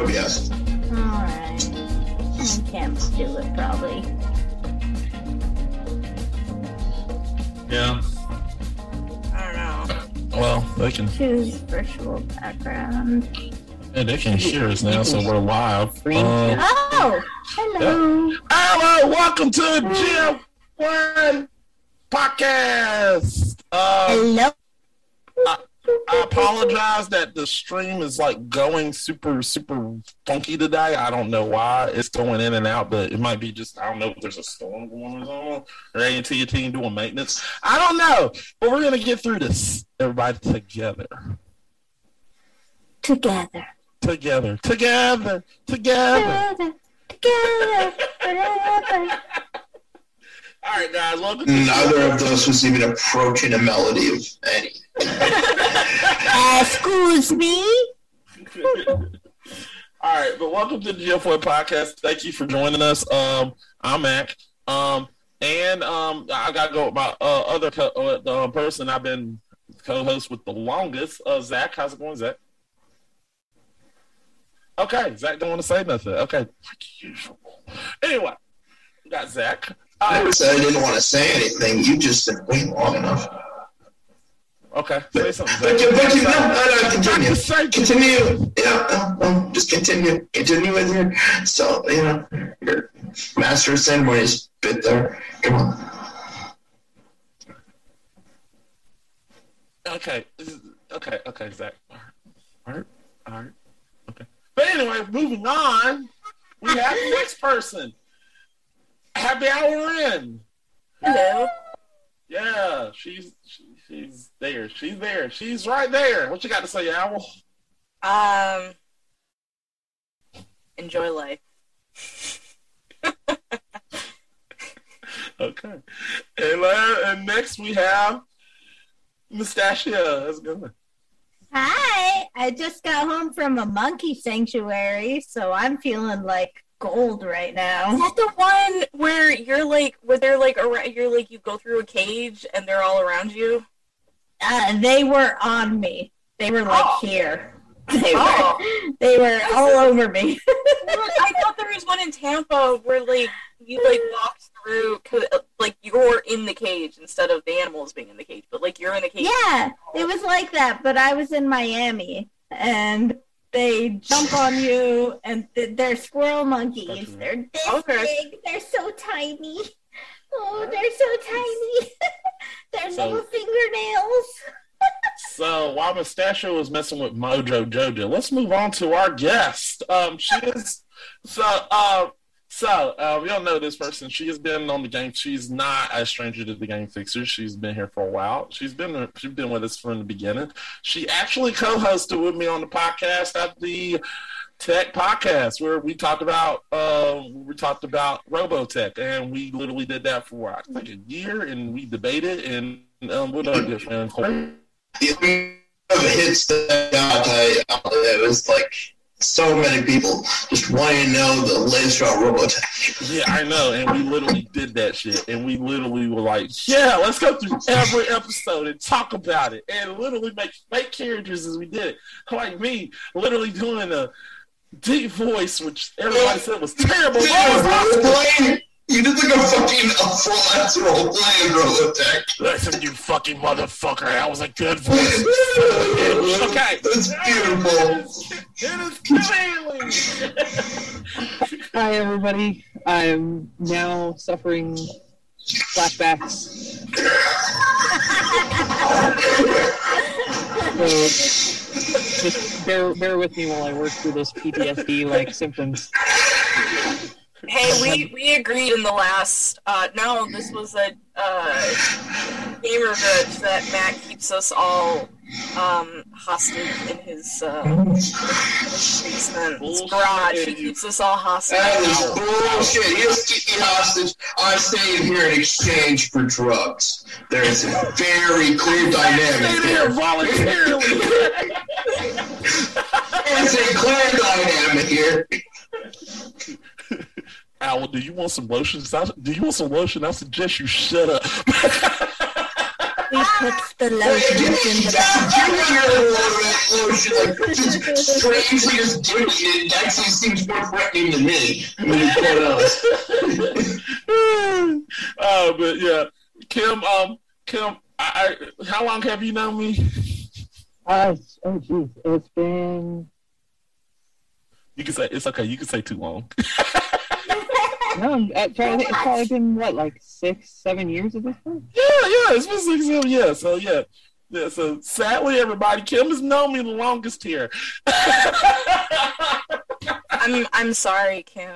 Yes. Alright. I can't do it, probably. Yeah. I don't know. Well, they can... choose virtual background. Yeah, they can hear us now, so we're live. Oh! Hello! Yeah. Hello! Welcome to GF1 Podcast! Hello! I apologize that the stream is like going super funky today. I don't know why it's going in and out, but it might be just, I don't know if there's a storm going on or A&T team doing maintenance. I don't know, but we're going to get through this. Everybody together. Forever. All right, guys. Welcome. Neither of those was even approaching a melody of any. Excuse me. All right, but welcome to the GF1 Podcast. Thank you for joining us. I'm Mac. And I gotta go with my other person I've been co-host with the longest. Zach, how's it going, Zach? Okay, Zach don't want to say nothing. Okay, like usual. Anyway, we got Zach. I said I didn't want to say anything. You just said wait long enough. Okay. Say something. Continue. Yeah, just continue. Continue with your your master of ceremonies bit there. Come on. Okay, Zach. All right. Okay. But anyway, moving on, we have the next person. Happy hour in. Hello. Yeah, she's there. She's there. She's right there. What you got to say, Owl? Enjoy life. Okay. And next we have Mustachio. How's it going? Hi. I just got home from a monkey sanctuary, so I'm feeling like gold right now. Is that the one where you go through a cage and they're all around you? They were on me. They were like here. They were all over me. I thought there was one in Tampa where like you like walk through, like you're in the cage instead of the animals being in the cage, but like you're in the cage. Yeah, it was like that, but I was in Miami and they jump on you, and they're squirrel monkeys. They're this big. They're so tiny. Oh, they're so tiny. They're little fingernails. So while Mustachio was messing with Mojo Jojo, let's move on to our guest. She is we all know this person. She has been on the game. She's not a stranger to the Game Fixers. She's been here for a while. She's been with us from the beginning. She actually co-hosted with me on the podcast at the Tech Podcast, where we talked about Robotech, and we literally did that for I think a year, and we debated and with our good friend Corey. The hits that got it was like. So many people just want to know the latest about Robotech. Yeah, I know, and we literally did that shit, and we literally were like, yeah, let's go through every episode and talk about it, and literally make fake characters as we did it. Like me, literally doing a deep voice, which everybody said was terrible. You did like a full-ass role-playing Robotech. Listen, you fucking motherfucker. That was a good voice. Okay. That's beautiful. It is killing. Hi, everybody. I am now suffering flashbacks. So just bear with me while I work through this PTSD-like symptoms. Hey, we agreed in the last, this was a gamer village that Matt keeps us all hostage in his basement, his garage. He keeps us all hostage. That is bullshit. He doesn't keep me hostage. I stay in here in exchange for drugs. There's a very clear dynamic there. Voluntarily. There's a clear dynamic here. Owl, do you want some lotion? I suggest you shut up. Please puts the lotion in the back. Strangely, as dirty, it actually seems more threatening to me. I mean, what else? But yeah, Kim, how long have you known me? Oh, jeez, it's been. You can say it's okay. You can say too long. No, I'm trying to think, it's probably been, what, like 6-7 years at this point? Yeah, it's been 6-7 years. So sadly, everybody, Kim has known me the longest here. I'm sorry, Kim.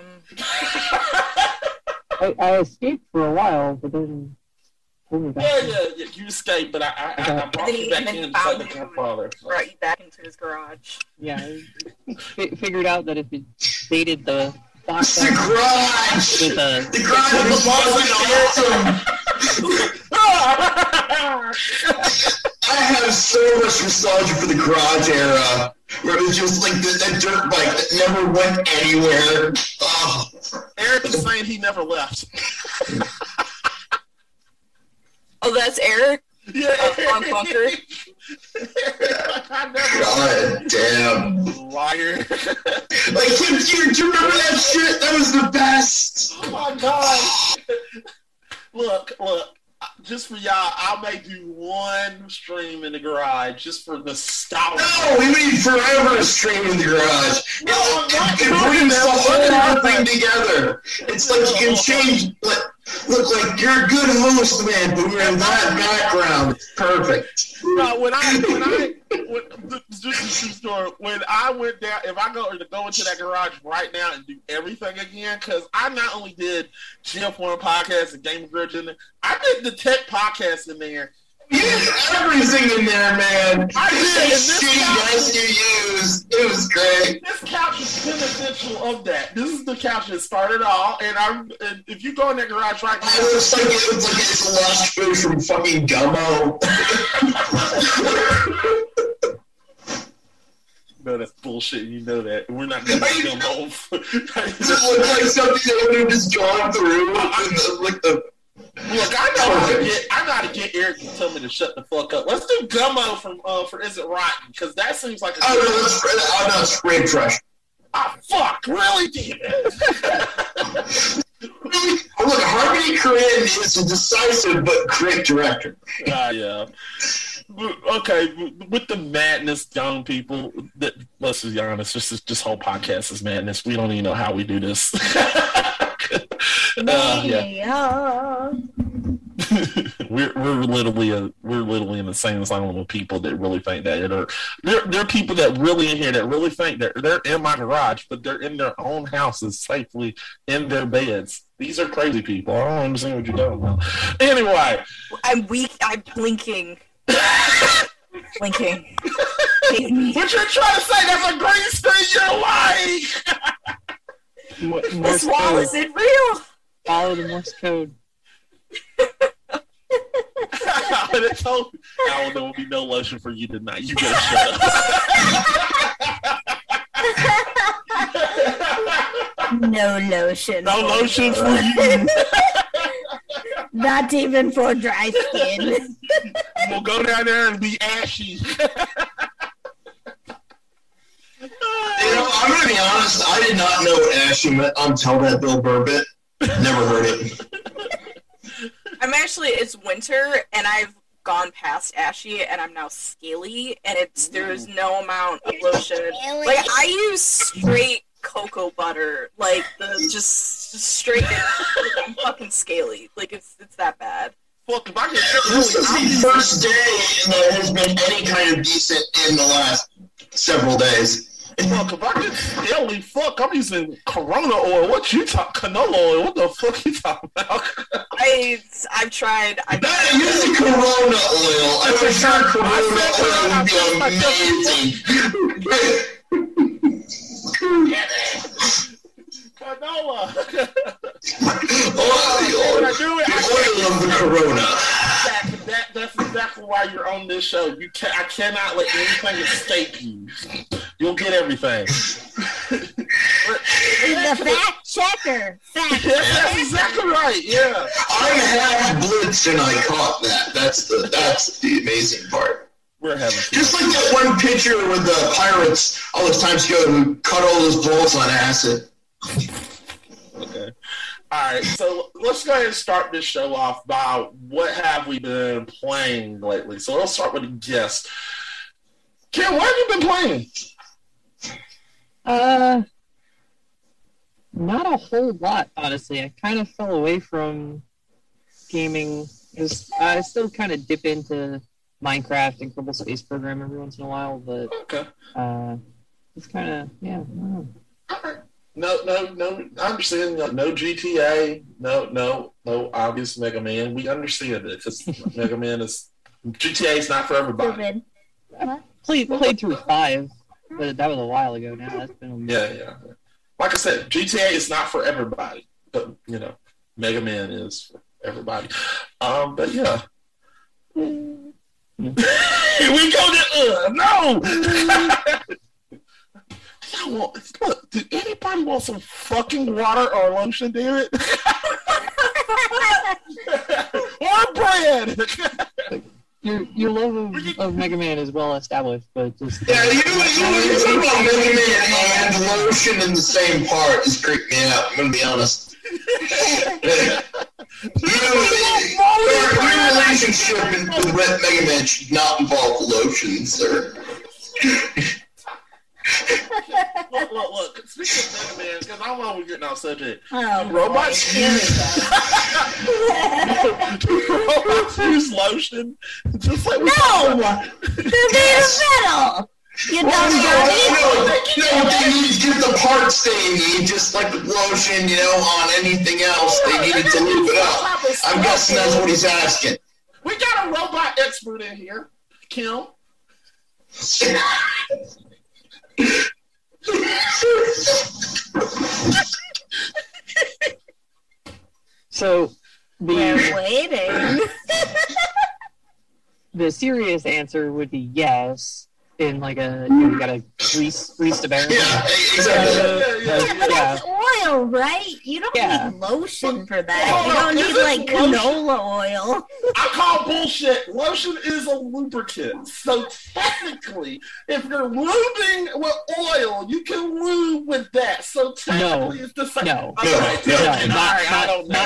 I escaped for a while, but then... Yeah, you escaped, but I brought you back into the grandfather. Brought you back into his garage. Yeah, figured out that if it dated the... The garage! The garage was awesome! I have so much nostalgia for the garage era, where it was just like that dirt bike that never went anywhere. Oh. Eric is saying he never left. Oh, that's Eric? Yeah. On Bunker? God damn. Liar. Like, do you remember that shit? That was the best. Oh my god. Look. Just for y'all, I may do one stream in the garage just for nostalgia. No, we need forever to stream in the garage. No, it brings the whole thing together. It's like you can change. Look, like you're a good host, man, but we're in that background. Perfect. No, when I went down, if I go into that garage right now and do everything again, because I not only did GF1 Podcast and Game Grudge in there, I did the tech podcast in there. You did everything in there, man. I did. It was great. This couch is quintessential of that. This is the couch that started all. And if you go in that garage right now, it looks like it's a lost food from fucking Gummo. No, that's bullshit. You know that. We're not going to Gummo. It looked like something that would have just gone through. Look, I gotta get Eric to tell me to shut the fuck up. Let's do Gummo from for Is It Rotten? Because that seems like no, Spring Trash. Ah, fuck! Really, damn it! Look, Harmony Korine is a decisive but great director. Yeah. Okay, with the madness, young people. Let's just be honest. This whole podcast is madness. We don't even know how we do this. Yeah. we're literally in the same zone with people that really think that there are people that really in here that really think that they're in my garage, but they're in their own houses safely in their beds. These are crazy people. I don't understand what you're talking about. Anyway, I'm weak. I'm blinking. Blinking. What you're trying to say? That's a green screen. You're lying. This wall isn't real. Follow the Morse code. I don't know. There will be no lotion for you tonight. You gotta shut up. No lotion. No lotion for you. Not even for dry skin. We'll go down there and be ashy. You know, I'm going to be honest. I did not know what ashy meant until that Bill Burr bit. Never heard it. It's winter, and I've gone past ashy, and I'm now scaly, and there's no amount of lotion. Like, I use straight cocoa butter. Like, just straight. I'm fucking scaly. Like, it's that bad. Fuck, if I get this is the first day that has been any kind of decent in the last several days. Fuck, if I get scaly, fuck, I'm using Corona oil. What you talking? Canola oil? What the fuck you talking about? I've tried. I'm using Corona oil. I'm sure Corona oil would be amazing. Get it. Canola. The oil of the Corona. That's exactly why you're on this show. I cannot let anything escape you. You'll get everything. The fact checker. Fact. Yeah, that's exactly right. Yeah. I had Blitz and I caught that. That's the amazing part. We're having just like that one picture with the pirates all those times ago who cut all those balls on acid. Okay. All right, so let's go ahead and start this show off by what have we been playing lately. So let's start with a guest. Kim, what have you been playing? Not a whole lot, honestly. I kind of fell away from gaming. I still kind of dip into Minecraft and Kerbal Space Program every once in a while, but it's kind of, yeah, I don't know. All right. No, I understand. No GTA. No, obvious Mega Man. We understand it because Mega Man is... GTA is not for everybody. I played through 5, but that was a while ago now. That's been a yeah. Like I said, GTA is not for everybody, but, you know, Mega Man is for everybody. But, yeah. We go to... no! Look, did anybody want some fucking water or lotion, damn it? Or bread! Your love of Mega Man is well established, but just... Yeah, you talk about Mega Man and lotion in the same part is creeping me out, I'm going to be honest. Your relationship with Mega Man should not involve lotion, sir. Look, speaking of Mega Man, because I don't know we're getting off subject. Robots use lotion just like they're made of metal. You don't they need to get the parts they need, just like the lotion, you know, on anything else. They needed to lube it up. I'm guessing that's what he's asking. We got a robot expert in here, Kim. So we're waiting. The serious answer would be yes. In like you gotta grease the barrel. Yeah, exactly. But that's oil, right? You don't need lotion for that. You don't need canola oil. I call bullshit. Lotion is a lubricant. So technically, if you're lubing with oil, you can lube with that. So technically, it's the same. Not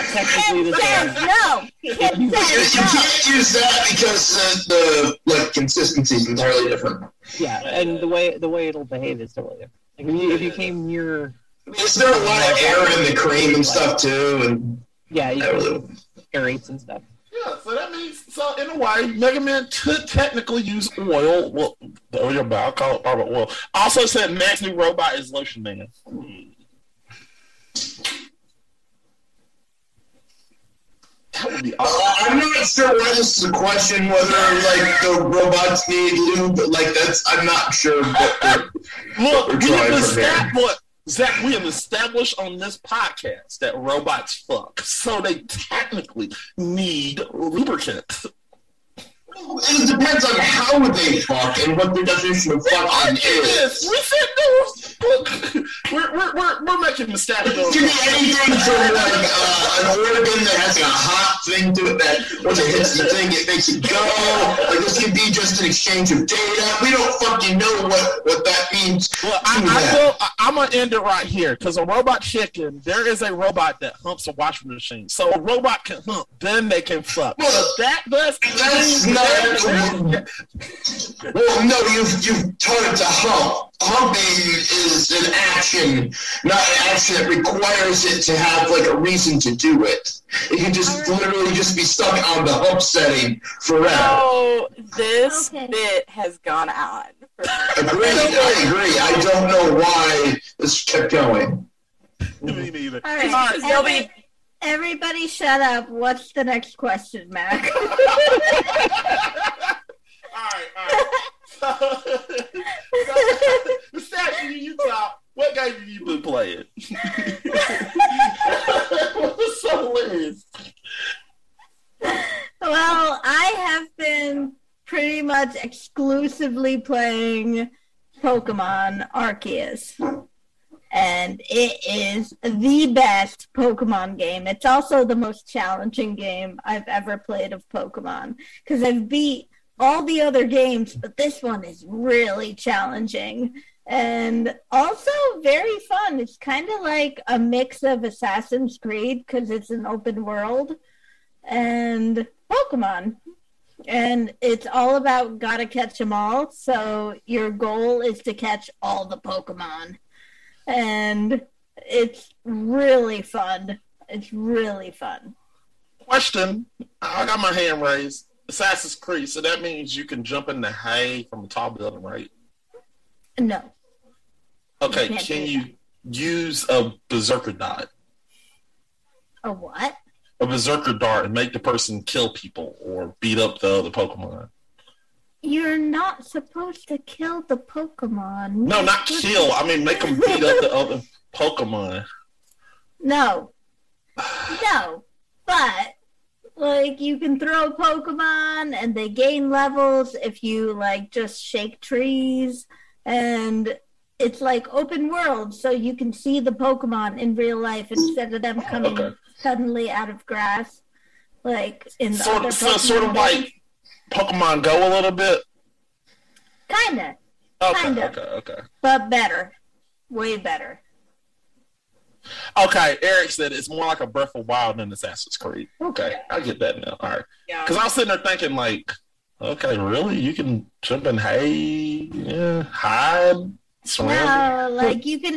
technically the same. No. You can't use that because the consistency is entirely different. Yeah, and the way it'll behave is totally different. Like if you came near, is there a lot of air in the cream and stuff too? And yeah, you can aerates and stuff. Yeah, so that means in a way, Mega Man could technically use oil. Well, I'll call it robot oil. Also said Max new robot is lotion man. I'm not sure why this is a question, whether the robots need lube, I'm not sure what we're trying for here. Zach, we have established on this podcast that robots fuck, so they technically need lubricant. It depends on how they fuck and what their definition of fucking is. We said no. Look, we're making mistakes. It could be anything from an organ that has a hot thing to it that once it hits the thing, it makes it go. This could be just an exchange of data. We don't fucking know what that means. Well, I'm gonna end it right here because a robot chicken. There is a robot that humps a washing machine, so a robot can hump, then they can fuck. Well, so that's not. Well, no, you've taught it to hump. Humping is an action, not an action that requires it to have a reason to do it. It can just literally just be stuck on the hump setting forever. So this bit has gone on. I agree. I don't know why this kept going. Me neither. All right. Everybody shut up. What's the next question, Mac? All right. So, Sasha, you talk. What game have you been playing? What's so hilarious? Well, I have been pretty much exclusively playing Pokemon Arceus. and it is the best Pokemon game. It's also the most challenging game I've ever played of Pokemon, because I've beat all the other games, but this one is really challenging and also very fun. It's kind of like a mix of Assassin's Creed, because it's an open world, and Pokemon. And it's all about gotta catch them all. So your goal is to catch all the Pokemon. And it's really fun. It's really fun. Question. I got my hand raised. Assassin's Creed. So that means you can jump in the hay from a tall building, right? No. Okay. Can you use a berserker dart? A what? A berserker dart and make the person kill people or beat up the other Pokemon. You're not supposed to kill the Pokemon. No, not kill. I mean, make them beat up the other Pokemon. No. No. But, like, you can throw a Pokemon and they gain levels if you, like, just shake trees. And it's, like, open world, so you can see the Pokemon in real life instead of them coming... Okay. Suddenly out of grass, like in the other Pokemon. Sort of like Pokemon Go a little bit? Kinda. Okay. But better. Way better. Okay, Eric said it's more like a Breath of Wild than Assassin's Creed. Okay, I get that now. All right. Because I was sitting there thinking, like, okay, really? You can jump in hay? Yeah, hide? No, like you see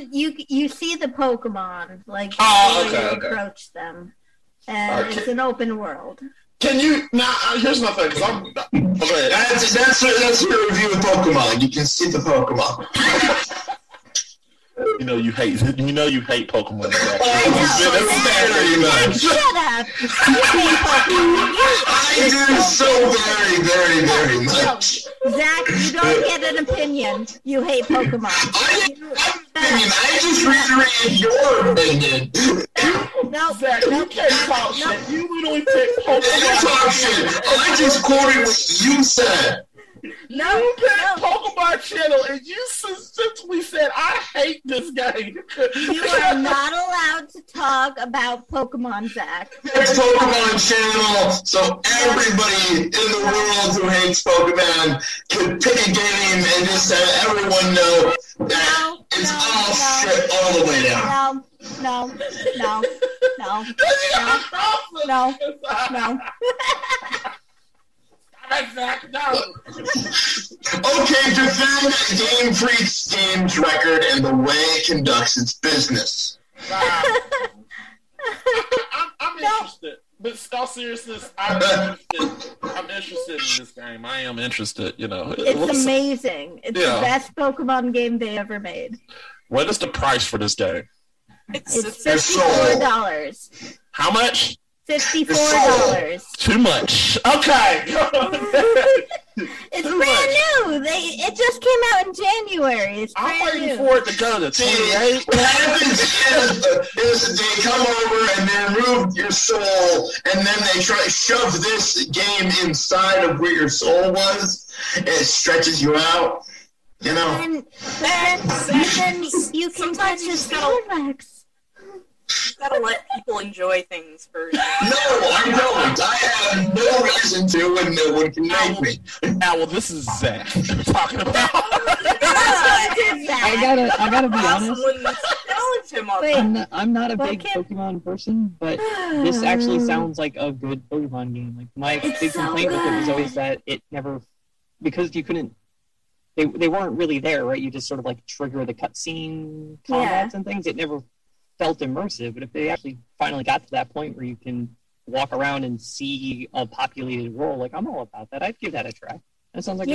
the Pokemon, like you approach them, and it's an open world. Can you here's my thing. Okay, that's your review of Pokemon. You can see the Pokemon. You hate Pokemon. Right? Shut up. You hate Pokemon. I do so very, very, very much. No. Zach, you don't get an opinion. You hate Pokemon. I didn't have an opinion. I just reiterated your opinion. No, Zach, you can't talk shit. You literally picked Pokemon. You talk shit. I just quoted what you said. No, you picked Pokemon Channel, and you simply said, I hate this game. You are not allowed to talk about Pokemon, Zach. It's Pokemon Channel, so everybody in the world who hates Pokemon can pick a game and just have everyone know that shit all the way down. No. Okay, defend Game Freak's game's record and the way it conducts its business. I'm interested. But in all seriousness, I'm interested in this game. I am interested, It's amazing. It's the best Pokemon game they ever made. What is the price for this game? It's $54. How much? $54. Too much. Okay. It's brand new. It just came out in January. It's I'm waiting for it to go to 28. What happens is they come over and they remove your soul, and then they try to shove this game inside of where your soul was, and it stretches you out. And then you can touch the Snorlax. You gotta let people enjoy things first. No, I don't. I have no reason to, and no one can make me. Well, this is Zach I'm talking about. I gotta be honest. I'm not a big Pokemon person, but this actually sounds like a good Pokemon game. Like my big complaint with it was always that it never, because you couldn't. They weren't really there, right? You just sort of like trigger the cutscene combats and things. It never felt immersive, but if they actually finally got to that point where you can walk around and see a populated world, like, I'm all about that. I'd give that a try. That sounds like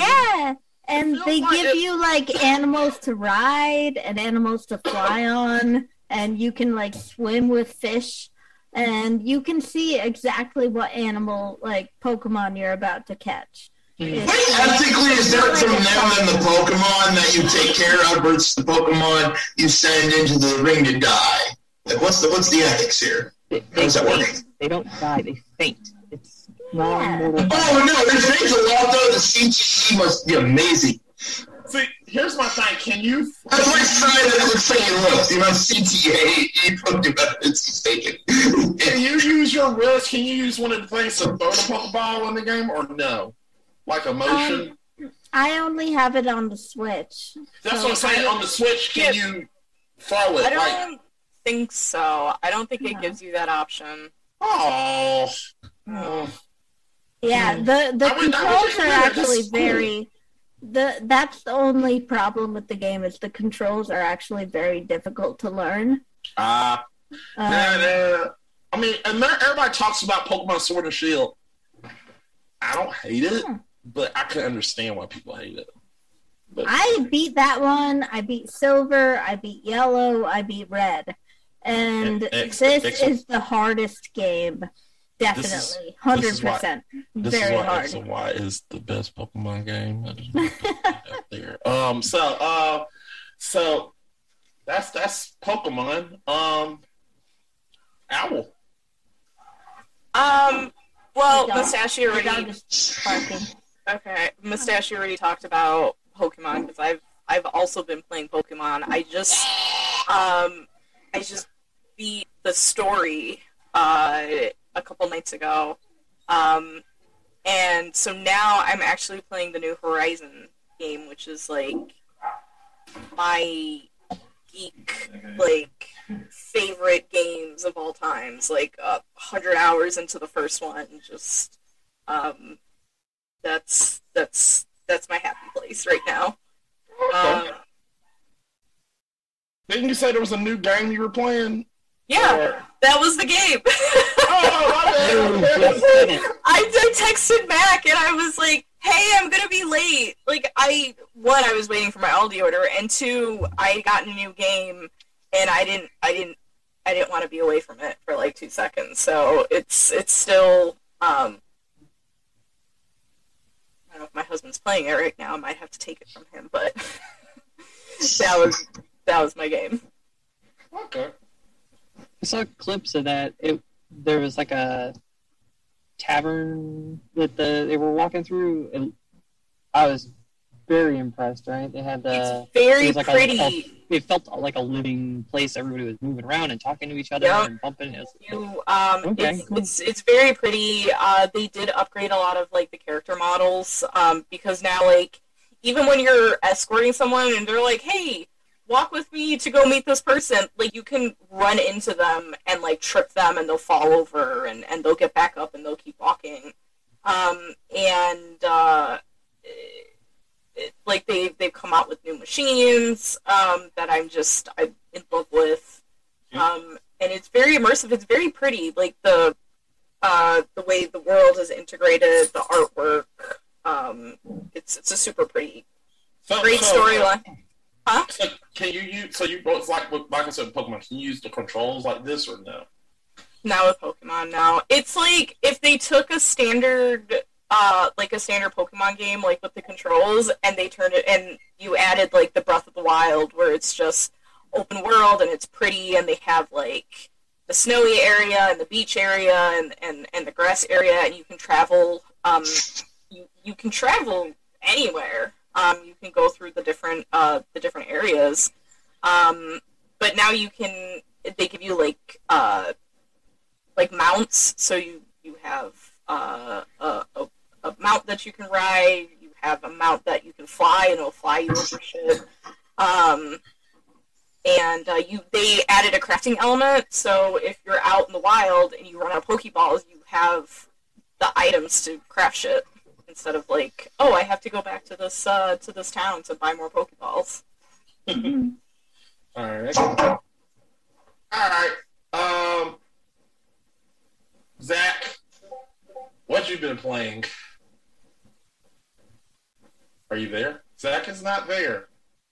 and they give you, like, animals to ride and animals to fly on, and you can, like, swim with fish, and you can see exactly what animal, like, Pokemon you're about to catch. What ethically is there from them and the Pokemon that you take care of versus the Pokemon you send into the ring to die? Like, what's the ethics here? How's that working? They don't die, they faint. It's non-mortal. Oh, no, there's things a lot, though. The CGE must be amazing. See, here's my thing. Can you? I was like trying to say it was, CTA, fucking methods he's taking. Can you use your wrist? Can you use one of the things to throw the Pokeball in the game, or no? Like a motion? I only have it on the Switch. That's what I'm saying. On the Switch, can you throw it? I don't think so. I don't think it gives you that option. Oh. Yeah, the controls are actually very... That's the only problem with the game, is the controls are actually very difficult to learn. And everybody talks about Pokemon Sword and Shield. I don't hate it, but I can understand why people hate it. But I beat that one. I beat Silver. I beat Yellow. I beat Red. And this is the hardest game. Definitely. 100%. Very hard. This is why it's the best Pokemon game. I just want to put that out there. So that's Pokemon. Owl. Well, Mustachio already... Okay. Mustachio already talked about Pokemon, because I've also been playing Pokemon. I just beat the story a couple nights ago, and so now I'm actually playing the new Horizon game, which is like my geek favorite games of all times. 100 hours into the first one, just that's my happy place right now. Okay. Didn't you say there was a new game you were playing? Yeah, that was the game. I texted back and I was like, hey, I'm going to be late. I was waiting for my Aldi order, and two, I got a new game and I didn't want to be away from it for 2 seconds. So it's still, I don't know if my husband's playing it right now. I might have to take it from him, but that was my game. Okay. I saw clips of that. There was a tavern that they were walking through, and I was very impressed. Right? They had it's very pretty. It felt like a living place. Everybody was moving around and talking to each other and bumping. It's very pretty. They did upgrade a lot of the character models, because now even when you're escorting someone and they're like, hey, walk with me to go meet this person, you can run into them and trip them and they'll fall over and they'll get back up and they'll keep walking. They've come out with new machines that I'm in love with. And it's very immersive. It's very pretty. The way the world is integrated, the artwork. It's a super pretty, great storyline. Huh? So can you use? So you like I said, Pokemon. Can you use the controls like this or no? Not with Pokemon. No, it's if they took a standard, a standard Pokemon game, with the controls, and they turned it, and you added the Breath of the Wild, where it's just open world and it's pretty, and they have the snowy area and the beach area and the grass area, and you can travel. You can travel anywhere. You can go through the different areas, but now they give you mounts. So you have a mount that you can ride. You have a mount that you can fly, and it'll fly you over shit. They added a crafting element. So if you're out in the wild and you run out of Pokeballs, you have the items to craft shit. Instead of I have to go back to this town to buy more Pokeballs. All right. Zach, what you been playing? Are you there? Zach is not there.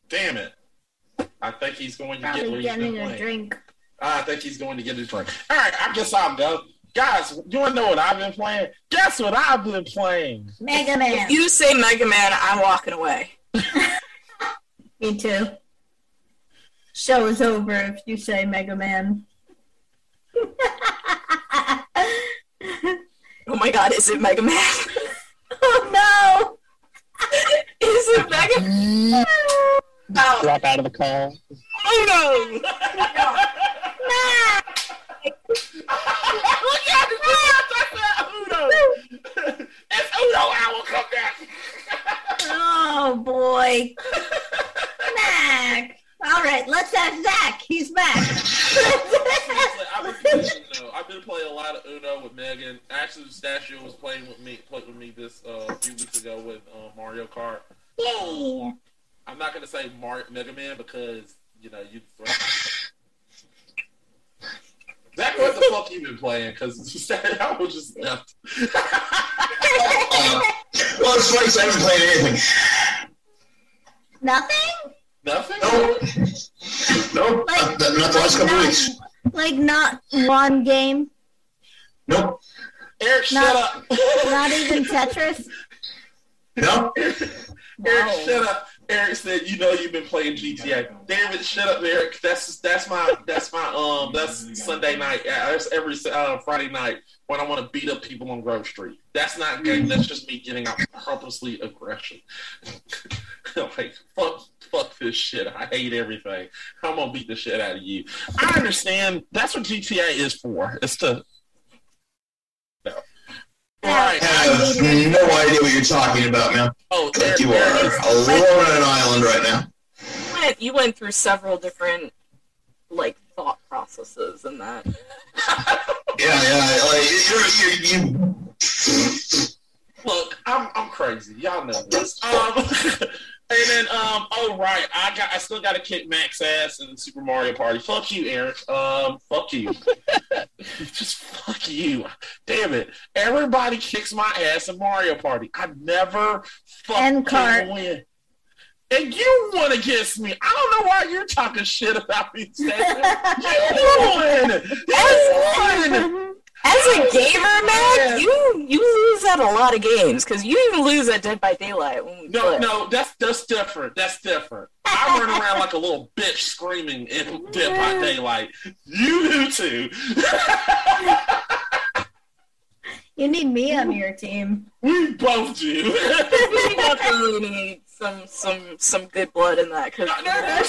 Damn it! I think he's going to get a drink. I think he's going to get a drink. All right. I guess I'm done. Guys, you want to know what I've been playing? Guess what I've been playing? Mega Man. If you say Mega Man, I'm walking away. Me too. Show is over if you say Mega Man. Oh my god, is it Mega Man? Oh no! Is it Mega Man? drop out of the car. Oh no! Look at it! Uno. It's Uno hour. Come back. Oh boy. Mac. All right, let's have Zach. He's back. I've been playing a lot of Uno with Megan. Actually, Stashio was playing with me this few weeks ago with Mario Kart. Yay! I'm not gonna say Mega Man because you. Zach, what the fuck you been playing? Because I was just left. Well, it's funny, so I haven't played anything. Nothing? No. Like, not the last couple weeks. Like, not one game? Nope. Eric, shut up. Not even Tetris? No. Eric, shut up. Eric said, you've been playing GTA. Damn it, shut up, Eric. That's Sunday night. That's every Friday night when I want to beat up people on Grove Street. That's not game. That's just me getting out purposely aggression. Like, fuck this shit. I hate everything. I'm going to beat the shit out of you. I understand. That's what GTA is for. It's to... No. Right. I have no idea what you're talking about, man. Oh, like you are alone on an island right now. You went through several different, thought processes and that. Yeah. Like, you look, I'm crazy. Y'all know this. And then, I still got to kick Mac's ass in the Super Mario Party. Fuck you, Eric. Fuck you. Just fuck you. Damn it. Everybody kicks my ass in Mario Party. I never fucking win. And you won against me. I don't know why you're talking shit about me. You won. You won. As a gamer, man, you lose at a lot of games because you even lose at Dead by Daylight. That's different. That's different. I run around like a little bitch screaming in Dead by Daylight. You do too. You need me on your team. We both do. We definitely need some good blood in that. There's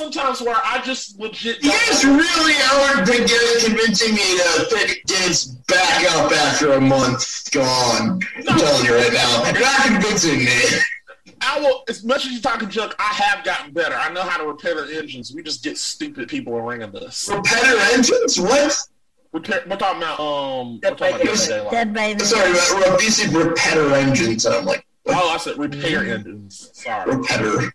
sometimes where I just legit. You guys really aren't convincing me to pick kids back up after a month gone. I'm telling you right now, you're not convincing me. I will. As much as you're talking junk, I have gotten better. I know how to repair their engines. We just get stupid people ringing this. Repair their engines? What? We're talking about Dead by Daylight. Sorry, you said repair engines. I'm like. Oh, I said repair engines. Sorry. Repair.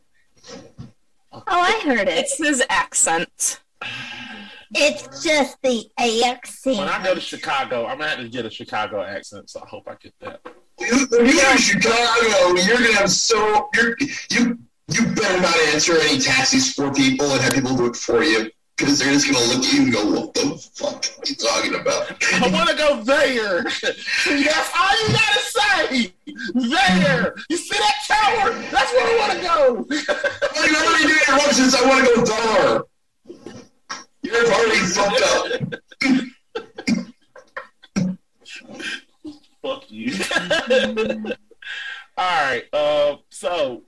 Oh, I heard it. It's his accent. It's just the accent. When I go to Chicago, I'm going to have to get a Chicago accent, so I hope I get that. When you go to Chicago, you're going to have so... You better not answer any taxis for people and have people do it for you, because they're just going to look at you and go, what the fuck are you talking about? I want to go there. That's all you got to say. There. You see that tower? That's where I want to go. I'm not going to do interruptions. I want to go there. You're already fucked up. Fuck you. All right. So...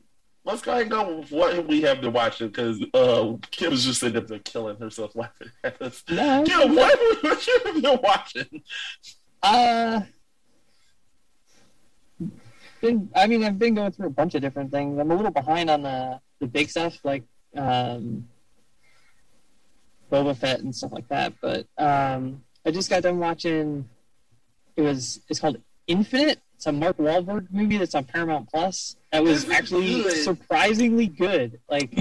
let's go ahead and go with what we have been watching, because Kim was just sitting up there killing herself laughing at us. No, Kim, what you have been watching? I've been going through a bunch of different things. I'm a little behind on the big stuff, like Boba Fett and stuff like that, but I just got done watching, it's called Infinite. It's a Mark Wahlberg movie that's on Paramount Plus. That was actually surprisingly good. Like,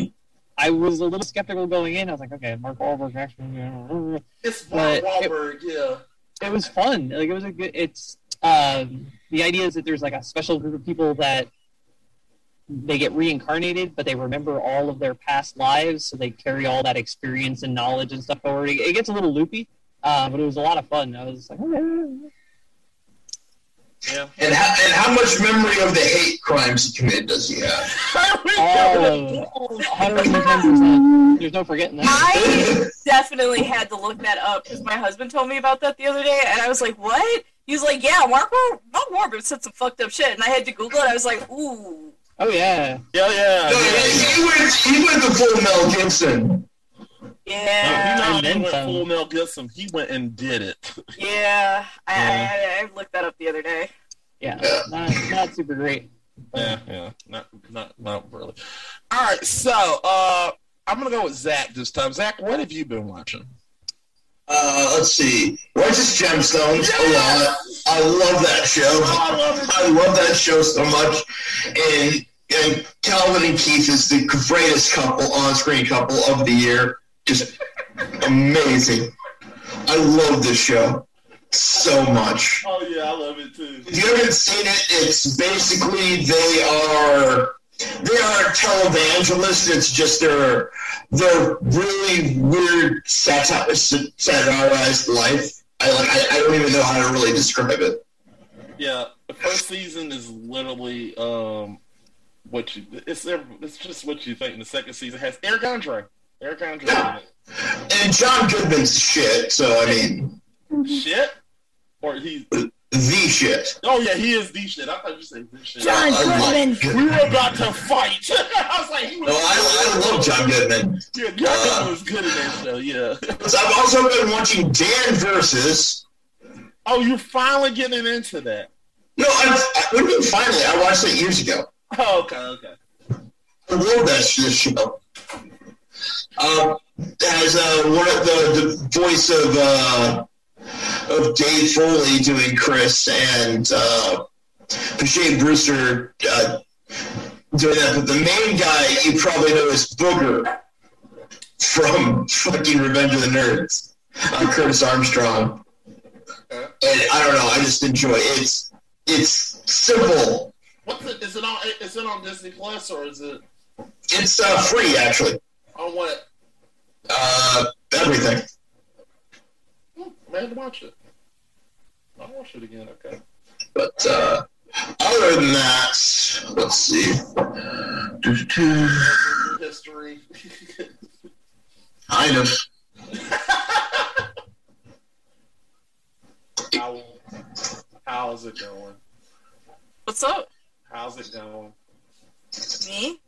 I was a little skeptical going in. I was like, okay, Mark Wahlberg actually. It's Mark Wahlberg, yeah. It was fun. Like, it was a good. It's the idea is that there's like a special group of people that they get reincarnated, but they remember all of their past lives, so they carry all that experience and knowledge and stuff forward. It gets a little loopy, but it was a lot of fun. I was like, okay. Yeah. And how much memory of the hate crimes he committed does he have? Oh, 110%. There's no forgetting that. I definitely had to look that up because my husband told me about that the other day, and I was like, what? He was like, yeah, Mark Wahlberg said some fucked up shit, and I had to Google it. I was like, ooh, Oh, yeah. Yeah, yeah. No, he went to full Mel Gibson. Yeah. No, he went full Mel Gibson. He went and did it. Yeah. I looked that up the other day. Yeah. Not super great. Yeah. Not really. All right, so I'm going to go with Zach this time. Zach, what have you been watching? Let's see. Righteous Gemstones, a lot. I love that show. I love that show so much. And Calvin and Keith is the greatest couple, on-screen couple of the year. Just amazing. I love this show so much. Oh, yeah, I love it, too. If you haven't seen it, it's basically they are televangelists. It's just their really weird satirized life. I don't even know how to really describe it. Yeah, the first season is literally it's just what you think. And the second season has Eric Andre in it. And John Goodman's shit. So I mean, shit or he. The shit. Oh, yeah, he is the shit. I thought you said the shit. John Goodman. We were about to fight. I was like, I love John Goodman. Yeah, John Goodman was good in that show, yeah. So I've also been watching Dan Versus. Oh, you're finally getting into that. No, what do you mean finally? I watched it years ago. Oh, okay. I love that show. Has one of the voice of Dave Foley doing Chris and Pache Brewster doing that. But the main guy you probably know is Booger from fucking Revenge of the Nerds. Curtis Armstrong. And I don't know. I just enjoy it. It's simple. Is it on Disney Plus or is it? It's free, actually. On what? Everything. I had to watch it. I'll watch it again, okay. But other than that, let's see. History. Kind of. How's it going? What's up? How's it going? Me?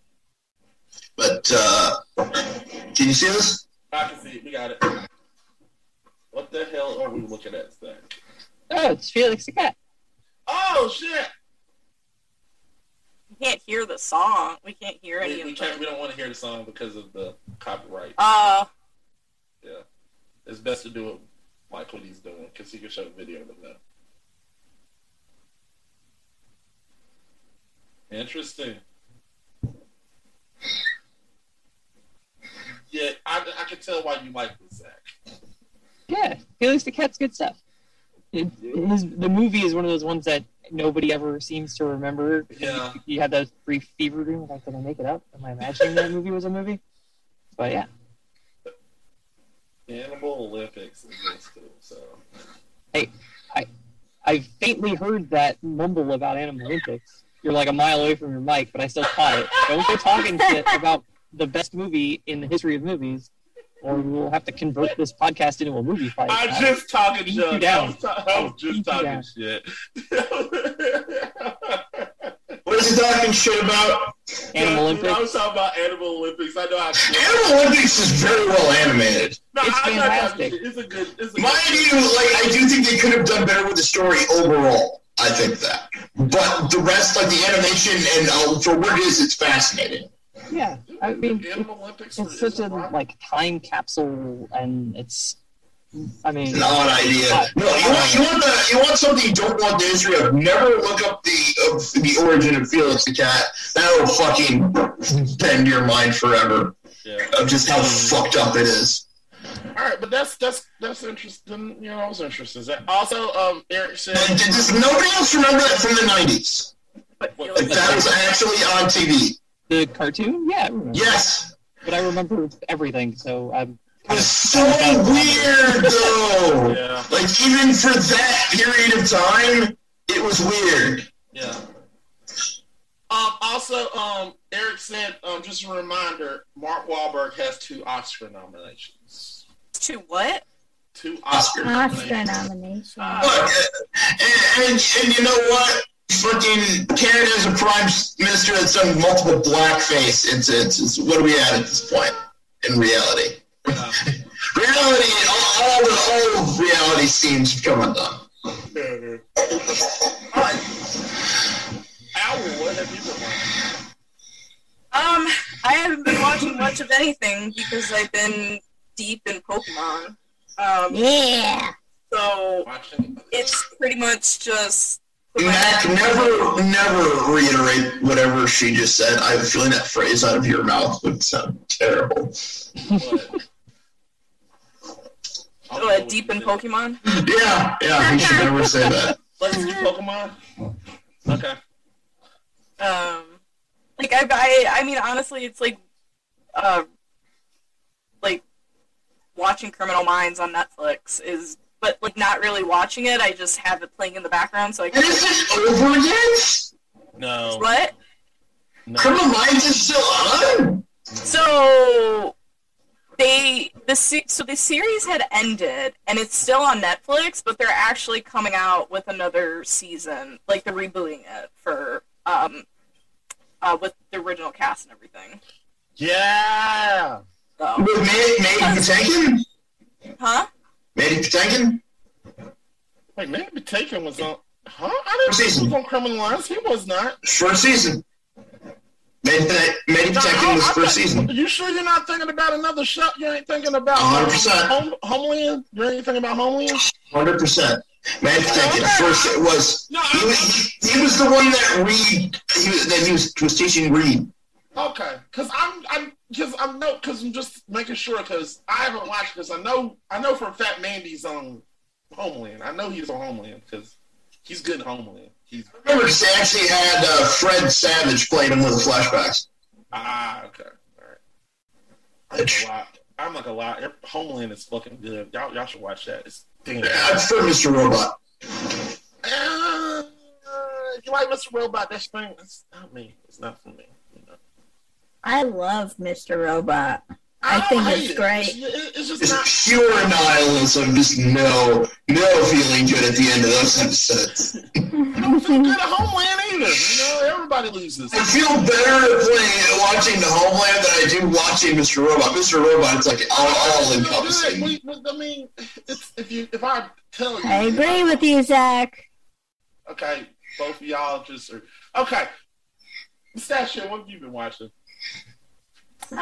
But can you see this? I can see it. We got it. What the hell are we looking at, Zach? Oh, it's Felix the Cat. Oh, shit! We can't hear the song. We can't hear any of it. We don't want to hear the song because of the copyright. Yeah. It's best to do it like what he's doing, because he can show video of that. Interesting. Yeah, I can tell why you like this, Zach. Yeah, Felix the Cat's good stuff. The movie is one of those ones that nobody ever seems to remember. Yeah. You had that brief fever dream. Like, did I make it up? Am I imagining that movie was a movie? But yeah. The Animal Olympics is good too, so. Hey, I faintly heard that mumble about Animal Olympics. You're like a mile away from your mic, but I still caught it. Don't go talking shit about the best movie in the history of movies. Or we'll have to convert this podcast into a movie fight. I'm just talking shit. I'm just talking shit. What is he talking shit about? Animal Olympics. I was talking about Animal Olympics. I know how Animal Olympics is very well animated. No, it's fantastic. It's a good. I do think they could have done better with the story overall. I think that, but the rest, like the animation and for what it is, it's fascinating. Yeah, I mean, it's such a time capsule, and it's an odd idea. No, you want something you don't want the history of. Never look up the origin of Felix the Cat. That will fucking bend your mind forever of just how fucked up it is. All right, but that's interesting. You know, I was interested. Also, Eric said, does nobody else remember that from the '90s? Like that was actually on TV. The cartoon? Yeah, I remember. Yes. But I remember everything, so I'm... It was so weird, though! Yeah. Like, even for that period of time, it was weird. Yeah. Also, Eric said, just a reminder, Mark Wahlberg has 2 Oscar nominations. 2 what? 2 Oscar nominations. Look, and you know what? fucking carried as a prime minister that's done multiple blackface incidents. What are we at this point in reality? Reality, all of reality seems to come undone. Owl, what have you been watching? I haven't been watching much of anything because I've been deep in Pokemon. So it's pretty much just. Mac, never reiterate whatever she just said. I have a feeling that phrase out of your mouth would sound terrible. What, deep in Pokemon? Yeah, you should never say that. Let's do Pokemon? Okay. I mean, honestly, it's like watching Criminal Minds on Netflix is, but like not really watching it. I just have it playing in the background, so I can. Is it over yet? No. What? No. Criminal Minds is still on. So the series had ended, and it's still on Netflix, but they're actually coming out with another season. Like they're rebooting it for with the original cast and everything. Yeah! So. With Mandy Patinkin? Huh? Mandy Patinkin? Wait, Mandy Patinkin was on... Huh? I didn't think he was on Criminal Minds. He was not. First season. Mandy Patinkin was first season. You sure you're not thinking about another show? You ain't thinking about... 100%. Homeland? You ain't thinking about Homeland? 100%. Mandy Patinkin, he was the one that was teaching Reed. Okay, because I'm just making sure, because I haven't watched this. I know for a fact Mandy's on Homeland. I know he's on Homeland because he's good in Homeland. I remember because they actually had Fred Savage playing him with the flashbacks. Ah, okay, all right. I'm not gonna lie. Homeland is fucking good. Y'all should watch that. Damn. Yeah, I prefer Mr. Robot. You like Mr. Robot? That's not me. It's not for me. You know. I love Mr. Robot. I think it's great. It's pure nihilism. Just no feeling good at the end of those episodes. I don't feel good at Homeland either. You know, everybody loses. I feel better watching the Homeland than I do watching Mr. Robot. Mr. Robot, it's like all encompassing. I mean, if I tell you, I agree with you, Zach. Okay, both of y'all just are okay. Sasha, what have you been watching? That's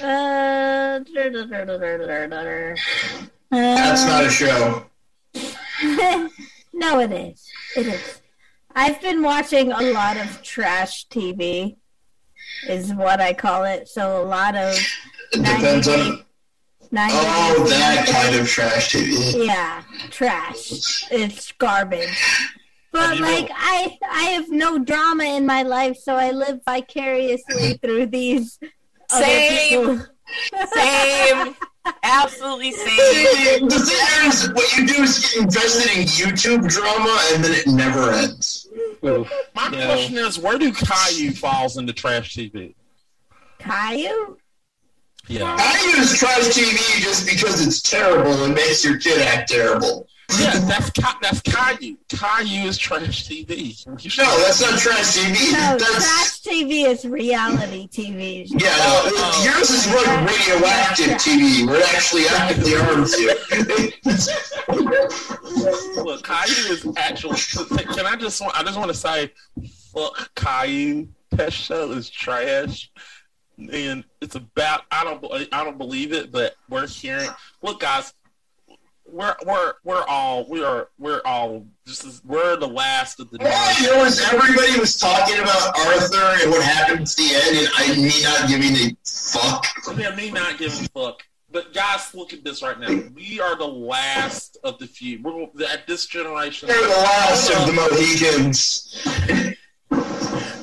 not a show. No, it is. It is. I've been watching a lot of trash TV, is what I call it. So a lot of that kind of trash TV. Yeah, trash. It's garbage. But like I have no drama in my life, so I live vicariously through these. Same. Absolutely same. The thing is, what you do is get invested in YouTube drama, and then it never ends. My question is, where do Caillou falls into trash TV? Caillou? Yeah. Caillou is trash TV just because it's terrible and makes your kid act terrible. Yeah, that's Caillou. Caillou is trash TV. No, that's not trash TV. No, trash TV is reality TV. Yeah, yours is like radioactive TV. We're actually actively armed here. Look, Caillou is actual. Can I just want to say, fuck Caillou. That show is trash. And it's about, I don't believe it, but we're hearing. Look, guys. We're the last of the day. Everybody was talking about Arthur and what happened to the end, and me not giving a fuck. Yeah, me not giving a fuck. But guys, look at this right now. We are the last of the few. We're at this generation. We're the last of the Mohicans.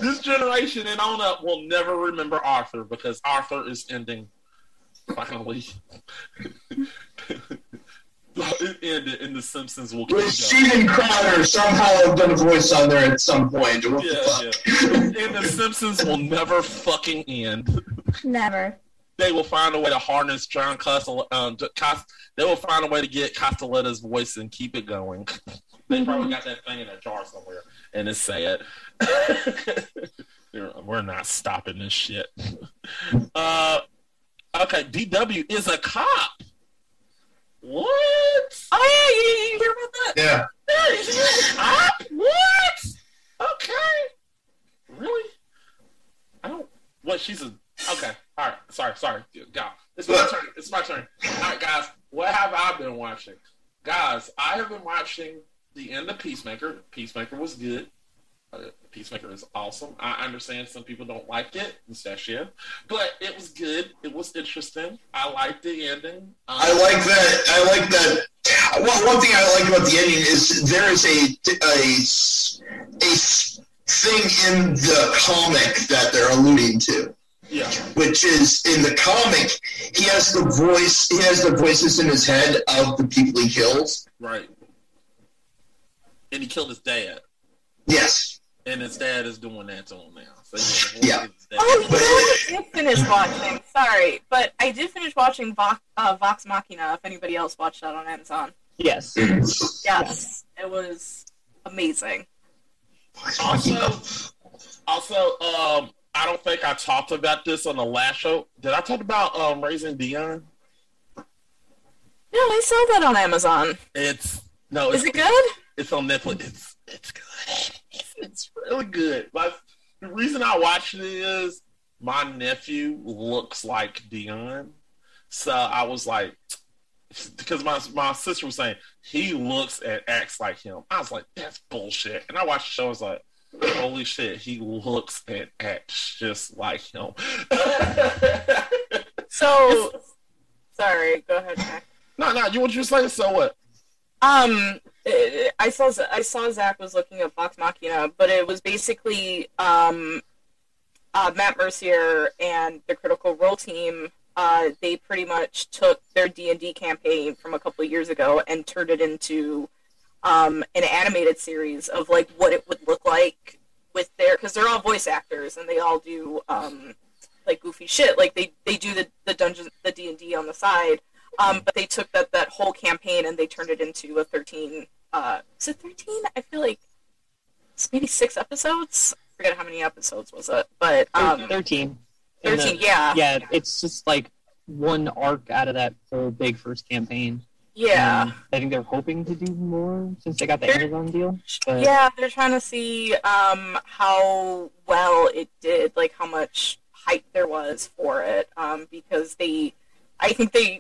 This generation and on up will never remember Arthur because Arthur is ending finally. And The Simpsons will keep going. Steven Crowder somehow done a voice on there at some point. And The Simpsons will never fucking end. Never. They will find a way to harness John Costello. They will find a way to get Costello's voice and keep it going. They probably got that thing in a jar somewhere. and just say it. We're not stopping this shit. Okay, DW is a cop. What? Oh, yeah, you hear about that? Yeah. Is he a cop? What? Okay. Really? Okay. All right. Sorry. God. It's my turn. All right, guys. What have I been watching? Guys, I have been watching the end of Peacemaker. Peacemaker was good. Peacemaker is awesome. I understand some people don't like it, pistachio, but it was good. It was interesting. I liked the ending. I like that. Well, one thing I like about the ending is there is a thing in the comic that they're alluding to. Yeah. Which is, in the comic, he has the voices in his head of the people he kills. Right. And he killed his dad. Yes. And his dad is doing that to him now. So yeah. I did finish watching. Sorry. But I did finish watching Vox Machina, if anybody else watched that on Amazon. Yes. Yes. It was amazing. Also, I don't think I talked about this on the last show. Did I talk about Raising Dion? No, I saw that on Amazon. Is it good? It's on Netflix. It's good. It's really good. Like, the reason I watched it is my nephew looks like Dion. So I was like, because my sister was saying, he looks and acts like him. I was like, that's bullshit. And I watched the show, I was like, holy shit, he looks and acts just like him. So, sorry, go ahead, Zach. No, you want you to say, so what? I saw Zach was looking at Vox Machina, but it was basically Matt Mercier and the Critical Role team. They pretty much took their D&D campaign from a couple of years ago and turned it into an animated series of like what it would look like with their, because they're all voice actors and they all do like goofy shit. Like they do the D&D on the side. But they took that whole campaign and they turned it into a 13. Is it 13? I feel like it's maybe 6 episodes. I forget how many episodes was it, but 13. 13, yeah. Yeah, it's just like one arc out of that whole big first campaign. Yeah, I think they're hoping to do more since they got the Amazon deal. But... yeah, they're trying to see how well it did, like how much hype there was for it, because they. I think they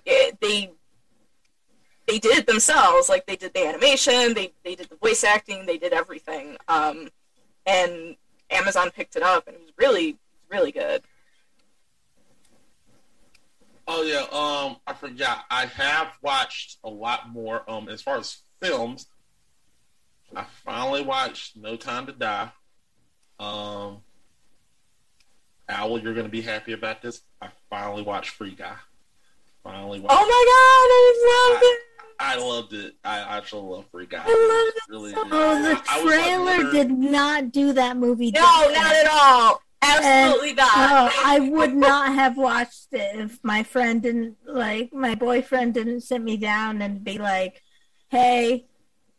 did it themselves. Like, they did the animation, they did the voice acting, they did everything. And Amazon picked it up, and it was really, really good. Oh, yeah. I forgot. I have watched a lot more. As far as films, I finally watched No Time to Die. Owl, you're going to be happy about this. I finally watched Free Guy. Oh my god, I loved it. I actually love Free Guy. I loved it. Really, the trailer did not do that movie. No, not at all. Absolutely not. No, I would not have watched it if my friend didn't, like, my boyfriend didn't sit me down and be like, hey,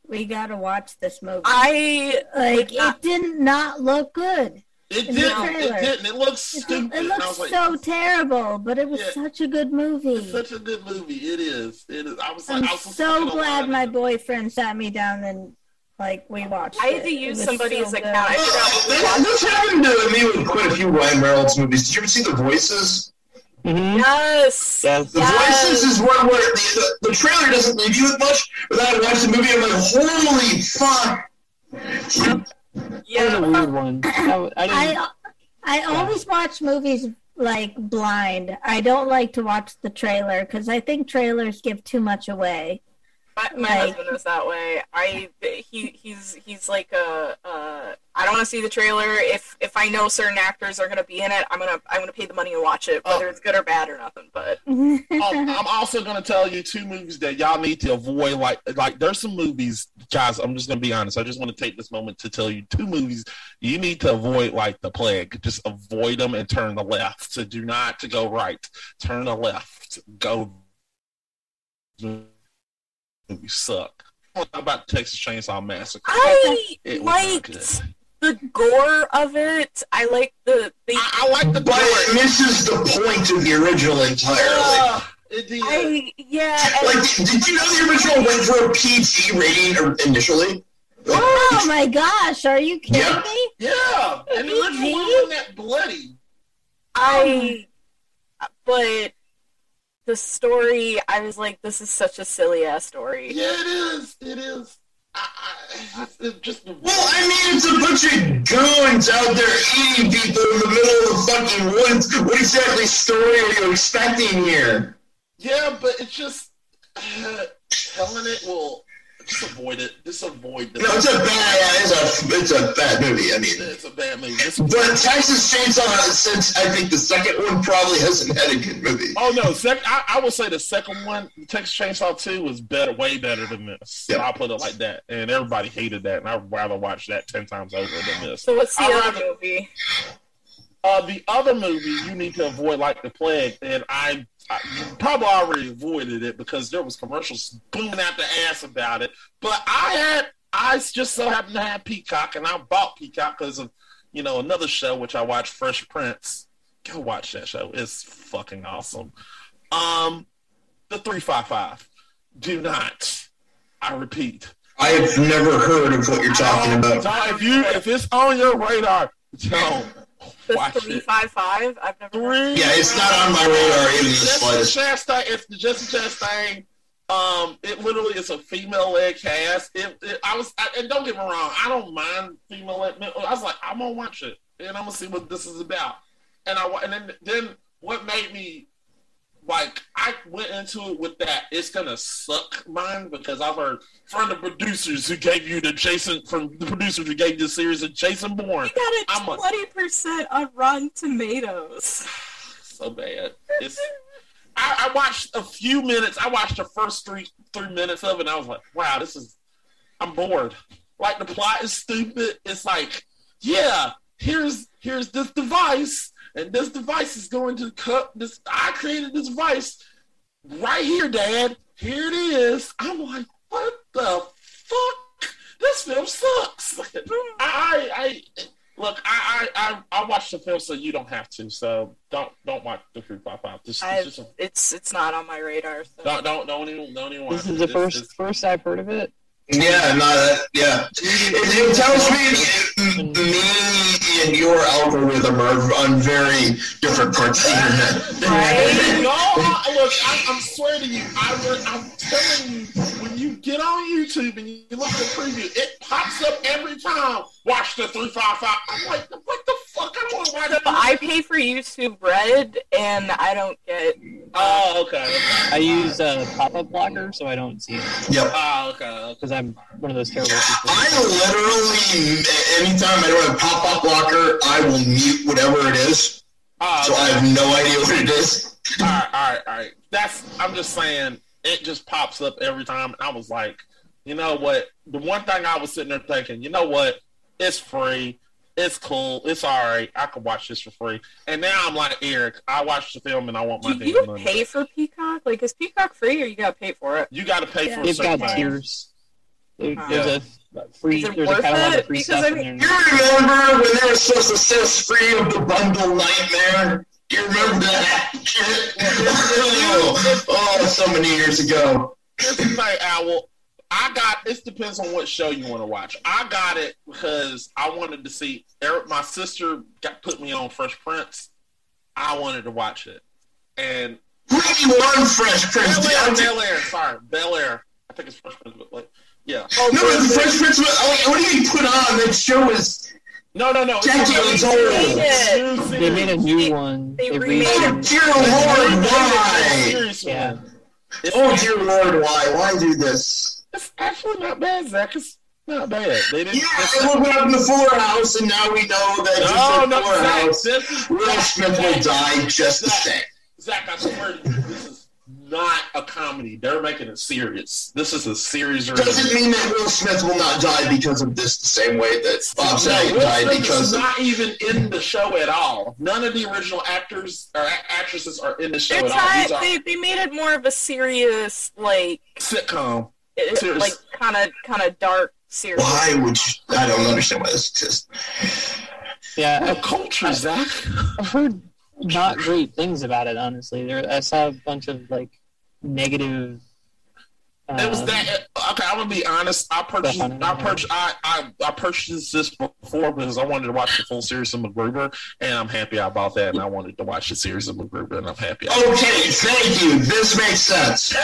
we gotta watch this movie. It did not look good. It didn't. It looked stupid. It looked so terrible, but it was such a good movie. It's such a good movie. It is. I'm so glad my boyfriend sat me down and, like, we watched it. I had to use somebody's account. This happened to me with quite a few Ryan Reynolds movies. Did you ever see The Voices? Mm-hmm. Yes. The Voices is one where the trailer doesn't leave you with much, but I watched the movie and I'm like, holy fuck! Yep. Yeah, that was a weird one. I always watch movies like blind. I don't like to watch the trailer because I think trailers give too much away. My husband is that way. He's like I don't want to see the trailer. If I know certain actors are going to be in it, I'm gonna pay the money and watch it, whether it's good or bad or nothing. But I'm also going to tell you 2 movies that y'all need to avoid. Like there's some movies, guys. I'm just going to be honest. I just want to take this moment to tell you 2 movies you need to avoid like the plague. Just avoid them and turn the left. So do not to go right. Turn the left. Go. You suck. talk about Texas Chainsaw Massacre. I liked the gore of it. I like the I like the gore. It misses the point of the original entirely. Did you know the original went for a PG rating initially? Oh my gosh, are you kidding me? Yeah, and the original wasn't that bloody. But the story, I was like, this is such a silly ass story. Yeah, it is. It is. It's a bunch of goons out there eating people in the middle of the fucking woods. What exactly story are you expecting here? Yeah, but it's just telling it will. Just avoid it. Just avoid this. No, it's a bad movie. I mean, it's a bad movie. But Texas Chainsaw, since I think the second one probably hasn't had a good movie. Oh no, I will say the second one, Texas Chainsaw 2, was better, way better than this. Yep. I'll put it like that. And everybody hated that, and I'd rather watch that 10 times over than this. So what's the other movie? The other movie you need to avoid like the plague, and I probably already avoided it because there was commercials booming out the ass about it. But I just so happened to have Peacock, and I bought Peacock because of, another show which I watched, Fresh Prince. Go watch that show; it's fucking awesome. The 355. Do not. I repeat. I have never heard of what you're talking about. If it's on your radar, don't. The 355? I've never heard. Yeah, it's not on my radar even the slightest. It's the Jessica Chastain. It literally is a female-led cast. And don't get me wrong, I don't mind female-led. I was like, I'm gonna watch it, and I'm gonna see what this is about. And then what made me I went into it with that. It's gonna suck mine because I've heard from the producers who gave you the series of Jason Bourne. You got a 20% on Rotten Tomatoes. So bad. I watched a few minutes. I watched the first three minutes of it, and I was like, wow, I'm bored. Like, the plot is stupid. It's like, yeah, here's this device. And this device is going to cut this. I created this device right here, Dad. Here it is. I'm like, what the fuck? This film sucks. I watched the film, so you don't have to. So don't watch the 355. It's not on my radar. So. Don't even. This is the first I've heard of it. Yeah, It tells me and your algorithm are on very different parts of the internet. Right? I swear to you, I'm telling you, when you get on YouTube and you look at the preview, it pops up every time. Watch the 355. I'm like, what the fuck? I don't want to watch it. I pay for YouTube Red, and I don't get. Oh, okay. I use a pop-up blocker, so I don't see it. Yep. Oh, okay. Because I'm one of those terrible people. I literally, anytime I don't have a pop-up blocker, I will mute whatever it is. So I have no idea what it is. All right. I'm just saying, it just pops up every time. And I was like, you know what? The one thing I was sitting there thinking, you know what? It's free. It's cool. It's all right. I could watch this for free. And now I'm like, Eric, I watched the film and I want my money. Do you pay for Peacock? Like, is Peacock free or you got to pay for it? You got to pay for it. It's got tiers. There's a catalog of free stuff in there. You remember when they were supposed to set us free of the bundle nightmare? Do you remember that? So many years ago. Here's the thing, Owl. It depends on what show you want to watch. I got it because I wanted to see Eric. My sister put me on Fresh Prince. I wanted to watch it. And really won Fresh Prince. Bel-Air. Sorry, Bel-Air. I think it's Fresh Prince, but yeah. Oh, no, it's Fresh Prince. What do you put on? That show is no. Decades old. They made a new one. They remade it. Dear Lord, why? Yeah. Oh dear Lord, why? Why do this? It's actually not bad, Zach. It's not bad. They didn't. Yeah, they went up in the Fuller House, and now we know that Will Smith will die just the same. Zach, I swear to you, this is not a comedy. They're making it serious. This is a serious. Doesn't mean that Will Smith will not die because of this the same way that Bob Saget died because of... not even in the show at all. None of the original actors or actresses are in the show at all. They made it more of a serious, sitcom. It's so like kind of dark series. Why would you? I don't understand why this exists. Yeah, what culture is that? I've heard not great things about it. Honestly, I saw a bunch of like negative. It was that. Okay, I'm gonna be honest. I purchased this before because I wanted to watch the full series of MacGruber, and I'm happy I bought that. And I wanted to watch the series of MacGruber, and I'm happy. Okay, thank you. This makes sense.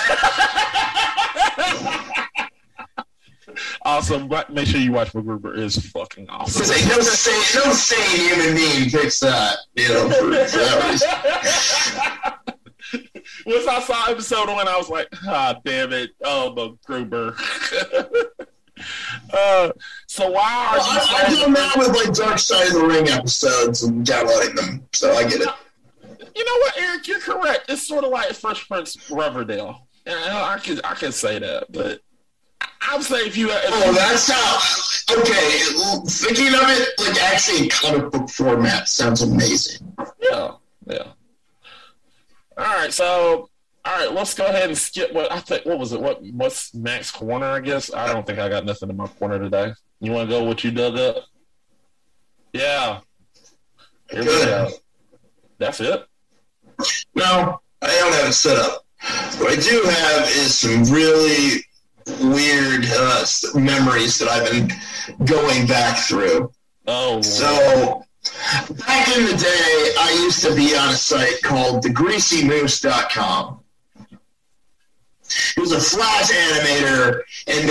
Also, make sure you watch MacGruber. Is fucking awesome. No sane human being picks that, for once I saw episode 1, I was like, damn it. Oh, MacGruber. So why are you... I do now with, Dark Side of the Ring episodes and downloading them, so I get it. You know what, Eric? You're correct. It's sort of like Fresh Prince Riverdale. I can say that, but... I'm saying thinking of it, actually in comic book format sounds amazing. Yeah. All right, let's go ahead and skip what's Max's corner, I guess? I don't think I got nothing in my corner today. You want to go what you dug up? Yeah. Here we go. That's it? No, I don't have it set up. What I do have is some really... weird memories that I've been going back through. Oh, so back in the day, I used to be on a site called thegreasymoose.com. It was a Flash animator and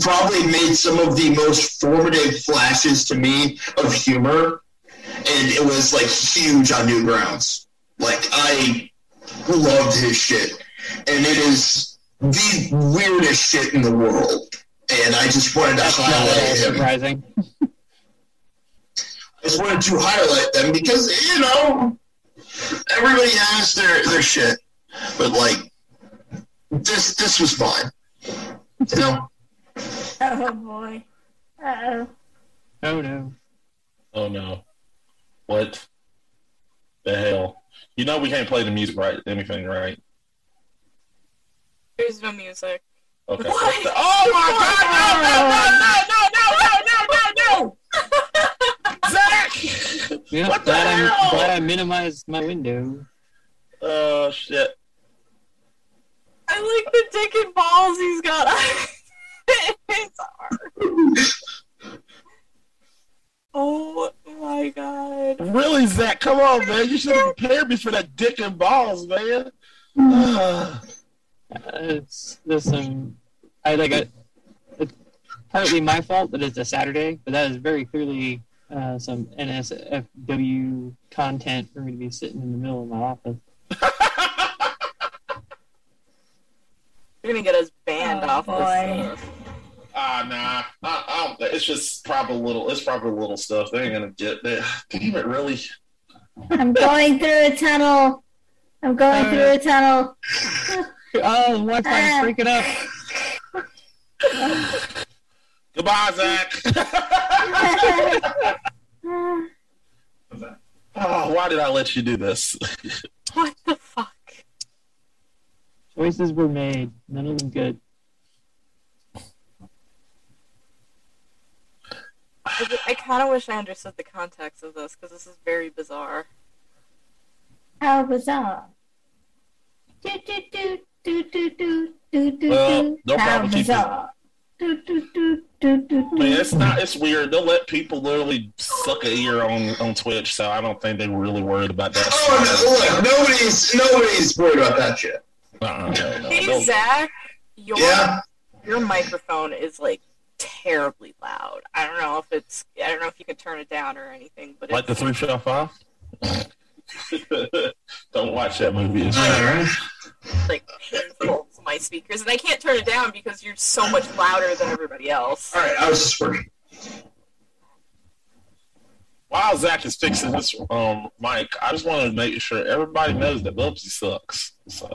probably made some of the most formative flashes to me of humor, and it was huge on Newgrounds. I loved his shit, and it is the weirdest shit in the world, and I just wanted to highlight him. I just wanted to highlight them because everybody has their shit, but this was mine. Oh boy! Oh no! What the hell? We can't play the music right. Anything right? There's no music. Okay. What? Oh my God! No! Zach! Yeah, what the hell? I'm glad I minimized my window. Oh shit! I like the dick and balls he's got. It's hard. Oh my God! Really, Zach? Come on, man! You should have prepared me for that dick and balls, man. It's partly my fault that it's a Saturday, but that is very clearly some NSFW content for me to be sitting in the middle of my office. You're gonna get us banned off this stuff. Nah. I don't, it's just probably little stuff. They ain't gonna get that. Damn it, really. I'm going through a tunnel. Oh, the Wi-Fi is freaking up. Goodbye, Zach. Oh, why did I let you do this? What the fuck? Choices were made. None of them good. I kind of wish I understood the context of this, because this is very bizarre. How bizarre. Well, they'll probably keep it. Man, it's weird. They'll let people literally suck an ear on Twitch, so I don't think they're really worried about that. Oh, no, look, nobody's worried about that shit. No. Hey, Zach, your microphone is terribly loud. I don't know if you can turn it down or anything, but it's the 3.5. Don't watch that movie. It's painful to my speakers, and I can't turn it down because you're so much louder than everybody else. All right, I was just working. While Zach is fixing this mic, I just wanted to make sure everybody knows that Bubsy sucks. So,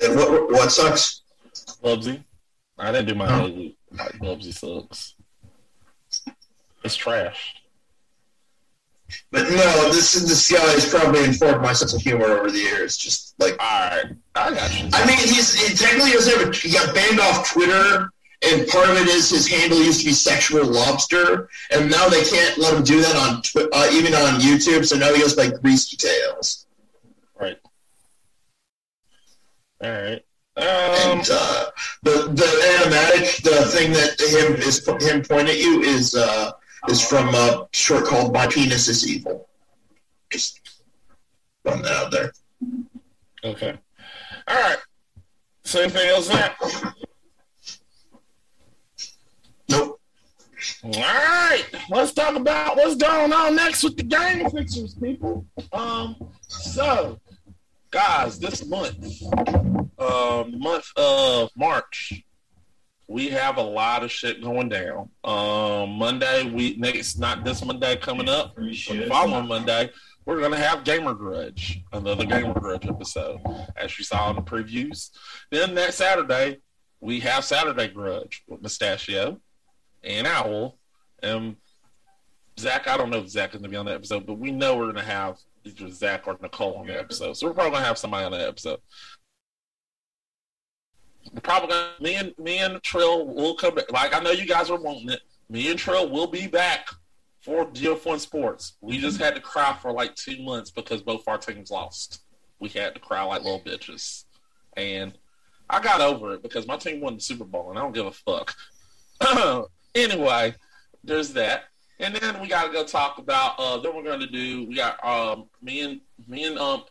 what sucks? Bubsy. I didn't do my Bubsy. Bubsy sucks. It's trash. But no, this guy's probably informed my sense of humor over the years. Just like, all right, I got you. I mean, he technically doesn't have he got banned off Twitter, and part of it is his handle used to be Sexual Lobster, and now they can't let him do that on even on YouTube. So now he goes by Greasy Tails. Right. All right. And the animatic, the thing that him point at you is from a short called My Penis is Evil. Just throwing that out there. Okay. All right. So anything else there? Nope. All right. Let's talk about what's going on next with the Game Fixers, people. So, guys, this month, the month of March, we have a lot of shit going down. Not this Monday coming up, but the following Monday, we're going to have Gamer Grudge, another Gamer Grudge episode, as you saw in the previews. Then that Saturday, we have Saturday Grudge with Mustachio and Owl. And Zach, I don't know if Zach is going to be on that episode, but we know we're going to have either Zach or Nicole on the episode. So we're probably going to have somebody on the episode. We're probably going to, me and Trill will come back. Like, I know you guys are wanting it. Me and Trill will be back for GF1 Sports. We just had to cry for like 2 months because both our teams lost. We had to cry like little bitches. And I got over it because my team won the Super Bowl and I don't give a fuck. Anyway, there's that. And then we got to go talk about. Then we're going to do. We got me and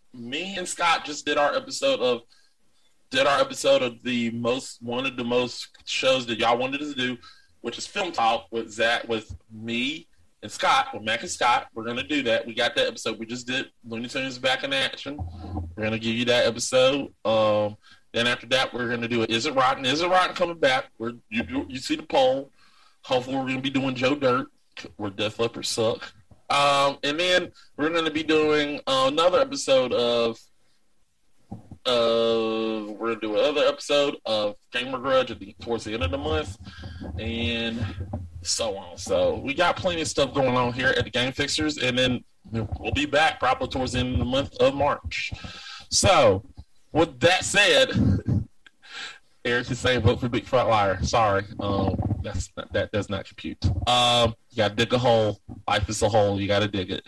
Scott just did our episode of one of the most shows that y'all wanted us to do, which is Film Talk with Zach, with me and Scott, with Mac and Scott. We're going to do that. We got that episode. We just did Looney Tunes Back in Action. We're going to give you that episode. Then after that, we're going to do Is It Rotten? Is It Rotten coming back? You see the poll. Hopefully, we're going to be doing Joe Dirt, where Death Leopards suck. And then we're going to be doing another episode of we're going to do another episode of Gamer Grudge towards the end of the month, and so on. So we got plenty of stuff going on here at the Game Fixers, and then we'll be back probably towards the end of the month of March. So with that said, Eric is saying vote for Big Fat Liar. Sorry. That does not compute. You gotta dig a hole. Life is a hole. You gotta dig it.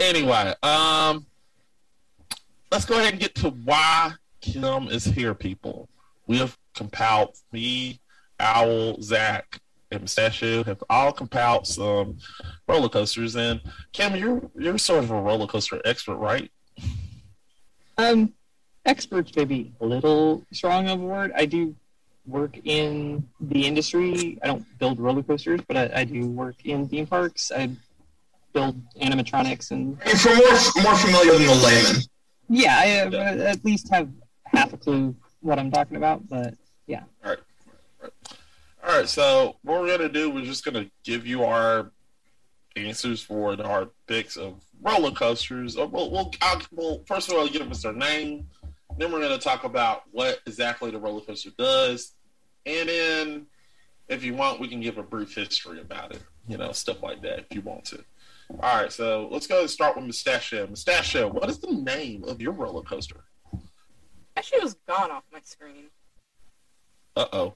Anyway, let's go ahead and get to why Kim is here, people. We have compiled, me, Owl, Zach, and Mustachio have all compiled some roller coasters. And Kim, you're sort of a roller coaster expert, right? Expert's maybe a little strong of a word. I do work in the industry. I don't build roller coasters, but I do work in theme parks. I build animatronics and. If you're more familiar than the layman. Yeah, I at least have half a clue what I'm talking about, but yeah. All right. So what we're gonna do, we're just gonna give you our answers for our picks of roller coasters. We'll first of all give us their name. Then we're going to talk about what exactly the roller coaster does. And then, if you want, we can give a brief history about it. You know, stuff like that, if you want to. All right, so let's go and start with Mustachio. Mustachio, what is the name of your roller coaster? Actually, it was gone off my screen. Uh-oh.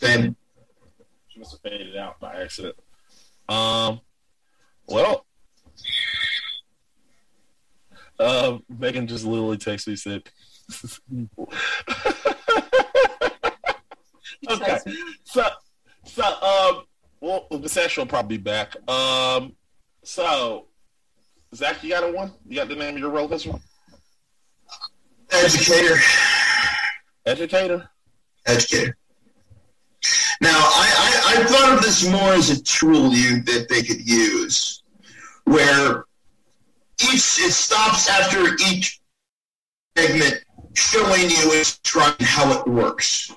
Damn. She must have faded out by accident. Well... Megan just literally texted me, said okay, so well, the session will probably be back. So Zach, you got a one? You got the name of your roller coaster? Educator. Now I thought of this more as a tool that they could use, where it stops after each segment, showing you it's trying how it works.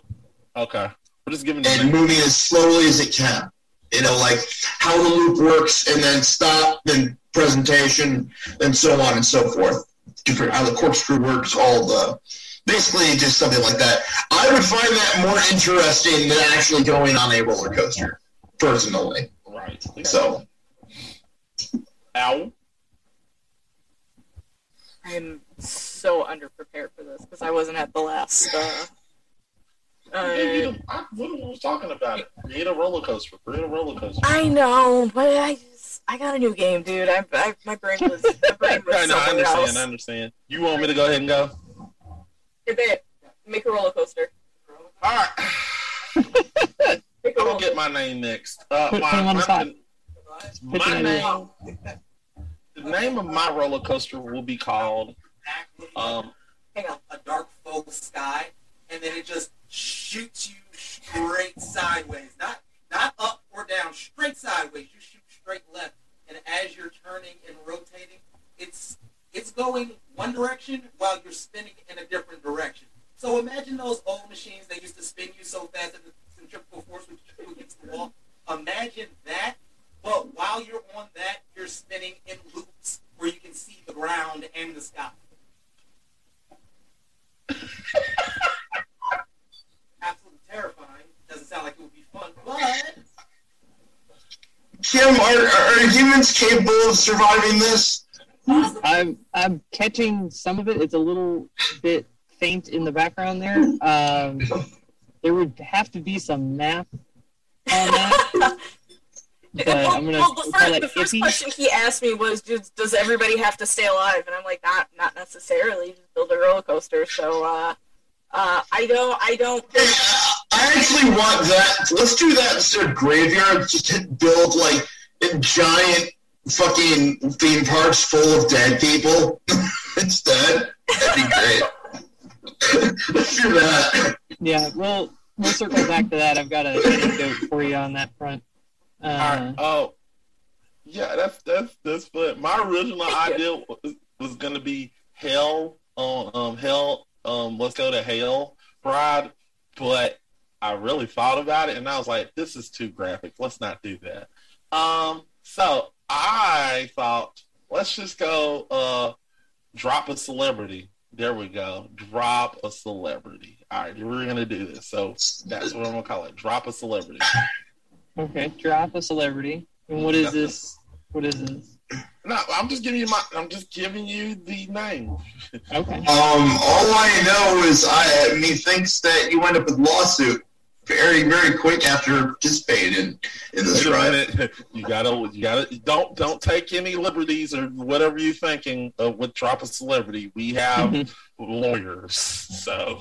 Okay. We're just giving and moving as slowly as it can. You know, like how the loop works, and then stop, then presentation, and so on and so forth. Different how the corkscrew crew works, basically just something like that. I would find that more interesting than actually going on a roller coaster, personally. Right. So. Ow. I am so underprepared for this because I wasn't at the last. I literally was talking about it. Create a roller coaster. I know, but I got a new game, dude. My brain was I understand. You want me to go ahead and go? Hey, babe, make a roller coaster. All right. I'll get my name next. The name of my roller coaster will be called A Dark Fog Sky, and then it just shoots you straight sideways. Not up or down, straight sideways. You shoot straight left, and as you're turning and rotating, it's going one direction while you're spinning in a different direction. So imagine those old machines that used to spin you so fast that the centrifugal force would keep you against the wall. Imagine that. But while you're on that, you're spinning in loops where you can see the ground and the sky. Absolutely terrifying. Doesn't sound like it would be fun, but... Kim, are humans capable of surviving this? I'm catching some of it. It's a little bit faint in the background there. There would have to be some math on that. The first question he asked me was, does everybody have to stay alive? And I'm like, not necessarily. Just build a roller coaster. So I don't. I actually want that. Let's do that instead of graveyard. Just build like a giant fucking theme parks full of dead people instead. That'd be great. Let's do that. Yeah, we'll circle back to that. I've got an anecdote for you on that front. All right. Oh, yeah. That's fun. My original idea was gonna be hell on hell. Let's go to hell, Bride. But I really thought about it, and I was like, this is too graphic. Let's not do that. So I thought, let's just go. Drop a celebrity. There we go. Drop a celebrity. All right, we're gonna do this. So that's what I'm gonna call it. Drop a celebrity. Okay, drop a celebrity. And what is this? What is this? No, I'm just giving you the name. Okay. All I know is methinks that you end up with lawsuit very, very quick after participating in this ride. You gotta. Don't take any liberties or whatever you're thinking with drop a celebrity. We have lawyers, so.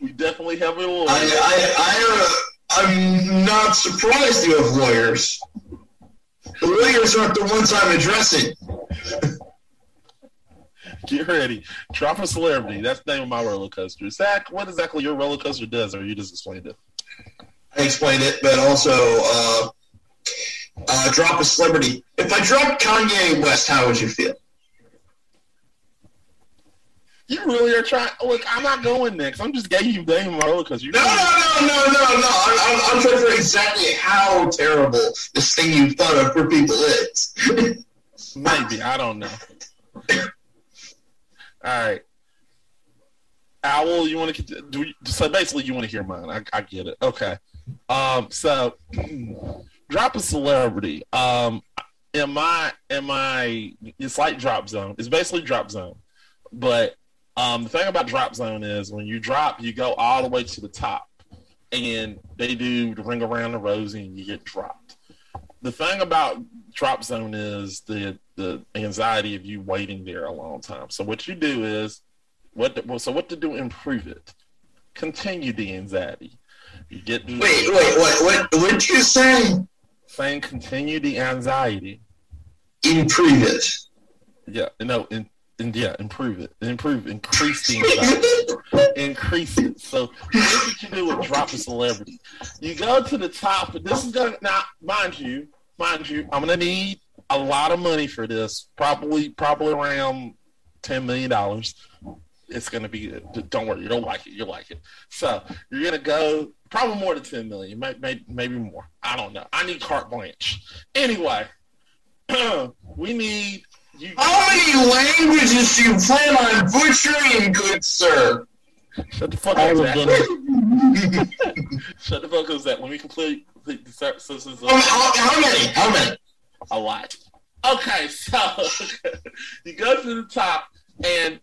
We definitely have a lawyer. I'm not surprised you have lawyers. The lawyers aren't the ones I'm addressing. Get ready. Drop a celebrity. That's the name of my roller coaster. Zach, what exactly your roller coaster does, or you just explained it? I explained it, but also drop a celebrity. If I dropped Kanye West, how would you feel? You really are trying. Look, I'm not going next. I'm just giving you the name of my roller coaster. No. I'm trying to figure exactly how terrible this thing you thought of for people is. Maybe. I don't know. All right. Owl, you want to so basically you want to hear mine. I get it. Okay. So drop a celebrity. It's like Drop Zone. It's basically Drop Zone. But the thing about Drop Zone is when you drop, you go all the way to the top, and they do the ring around the rosy, and you get dropped. The thing about Drop Zone is the anxiety of you waiting there a long time. So what you do is, what to do? Improve it. Continue the anxiety. You get. Wait, what did you say? Saying continue the anxiety. Improve it. Yeah, no. Improve it. Increase the anxiety. Increase it. So this is what you do with Drop a Celebrity. You go to the top, but this is going to, now, mind you, I'm going to need a lot of money for this, probably around $10 million. It's going to be, don't worry, you don't like it, you'll like it. So you're going to go, probably more than $10 million, maybe more. I don't know. I need carte blanche. Anyway, we need... How many languages do you plan on butchering, good sir? Shut the fuck up, Zach. Shut the fuck up, Zach. Let me complete the sentences. How many? a lot. Okay, so you go to the top, and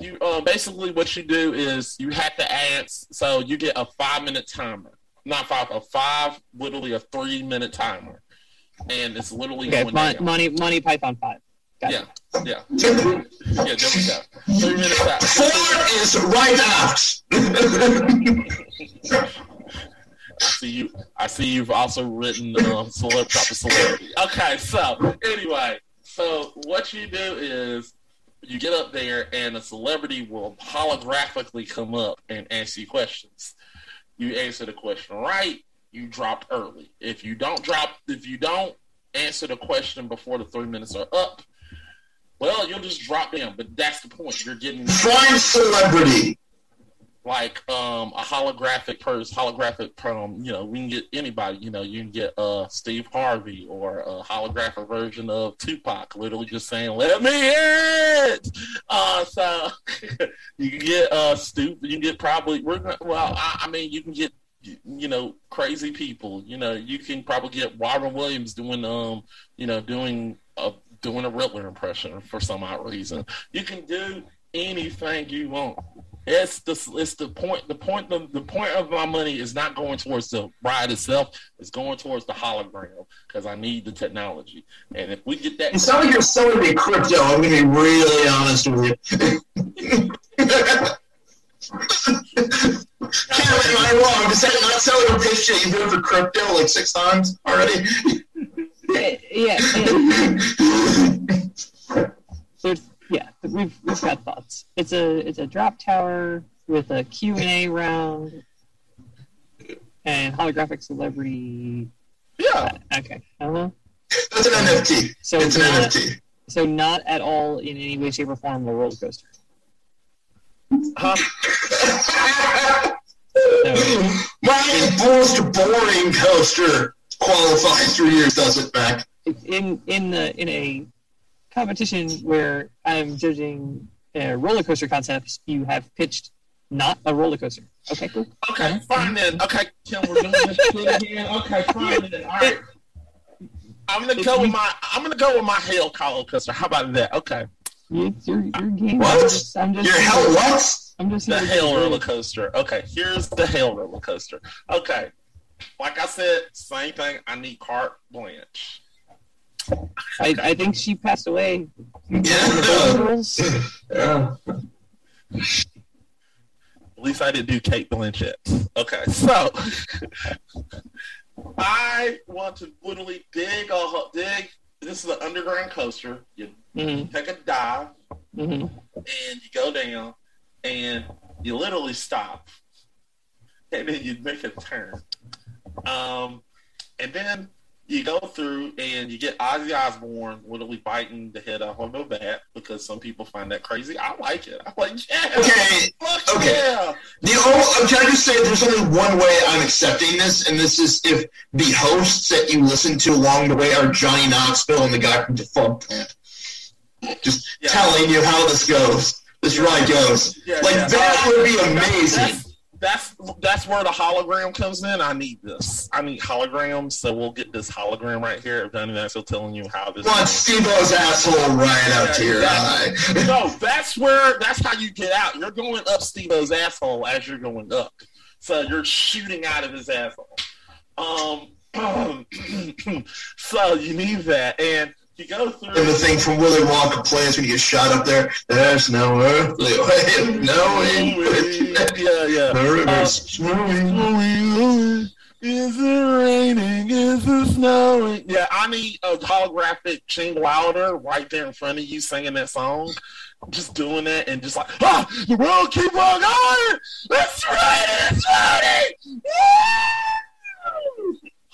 you basically what you do is you have to add, so you get a 5-minute timer. Not five, a five, literally a 3-minute timer. And it's literally going down. Monty Python 5. Got it. Yeah. Yeah, there we go. 3 minutes out. 4 is right out. I see you've also written celebrity. Okay, so anyway, so what you do is you get up there and a celebrity will holographically come up and ask you questions. You answer the question right, you drop early. If you don't answer the question before the 3 minutes are up, well, you'll just drop down. But that's the point. You're getting prime celebrity, like a holographic person. We can get anybody. You can get Steve Harvey or a holographic version of Tupac, literally just saying "Let me hit." So you can get stupid. You can get probably. You can get. Crazy people. You can probably get Robin Williams doing a Riddler impression for some odd reason. You can do anything you want. The point of my money is not going towards the ride itself. It's going towards the hologram because I need the technology. And if we get that, it sounds like you're selling me crypto. I'm gonna be really honest with you. Can't believe I'm wrong. Does that not sell your pitch that you do it for crypto like 6 times already? We've got thoughts. It's a drop tower with a Q&A round and holographic celebrity. Yeah. Okay. I don't know. That's an NFT. So it's an NFT. So not at all in any way, shape, or form a roller coaster. My most boring coaster qualifies 3 years, does it, back? In a competition where I'm judging roller coaster concepts, you have pitched not a roller coaster. Okay, cool. Okay, fine then. Okay, Kim, we're doing this shit again. Okay, fine then. All right. I'm gonna go with my hell roller coaster. How about that? Okay. It's your game. What? I'm just the hell roller coaster. Okay, here's the hell roller coaster. Okay, like I said, same thing. I need carte blanche. Okay. I think she passed away. Yeah. At least I didn't do Kate Blanchett. Okay, so I want to literally dig. This is an underground coaster. You take a dive, and you go down, and you literally stop, and then you make a turn. And then you go through, and you get Ozzy Osbourne literally biting the head off of a bat because some people find that crazy. I like it. I'm like, yeah. Okay. Yeah. Can I just say there's only one way I'm accepting this, and this is if the hosts that you listen to along the way are Johnny Knoxville and the guy from Defunct Plant. Just telling you how this goes. This ride goes. Yeah, that would be amazing. That's where the hologram comes in. I need this. I need holograms, so we'll get this hologram right here. If Johnny Knoxville telling you how this. Want Steve-O's asshole right up to your eye. No, that's how you get out. You're going up Steve-O's asshole as you're going up. So you're shooting out of his asshole. So you need that, and. You go through and the thing from Willy Wonka plays when you get shot up there. There's no earthly way, no end. Yeah. The river's flowing. Is it raining? Is it snowing? Yeah, I need a holographic Gene Wilder right there in front of you singing that song. Just doing that and just like, the world keep on going. Let's ride it, it's raining. Yeah!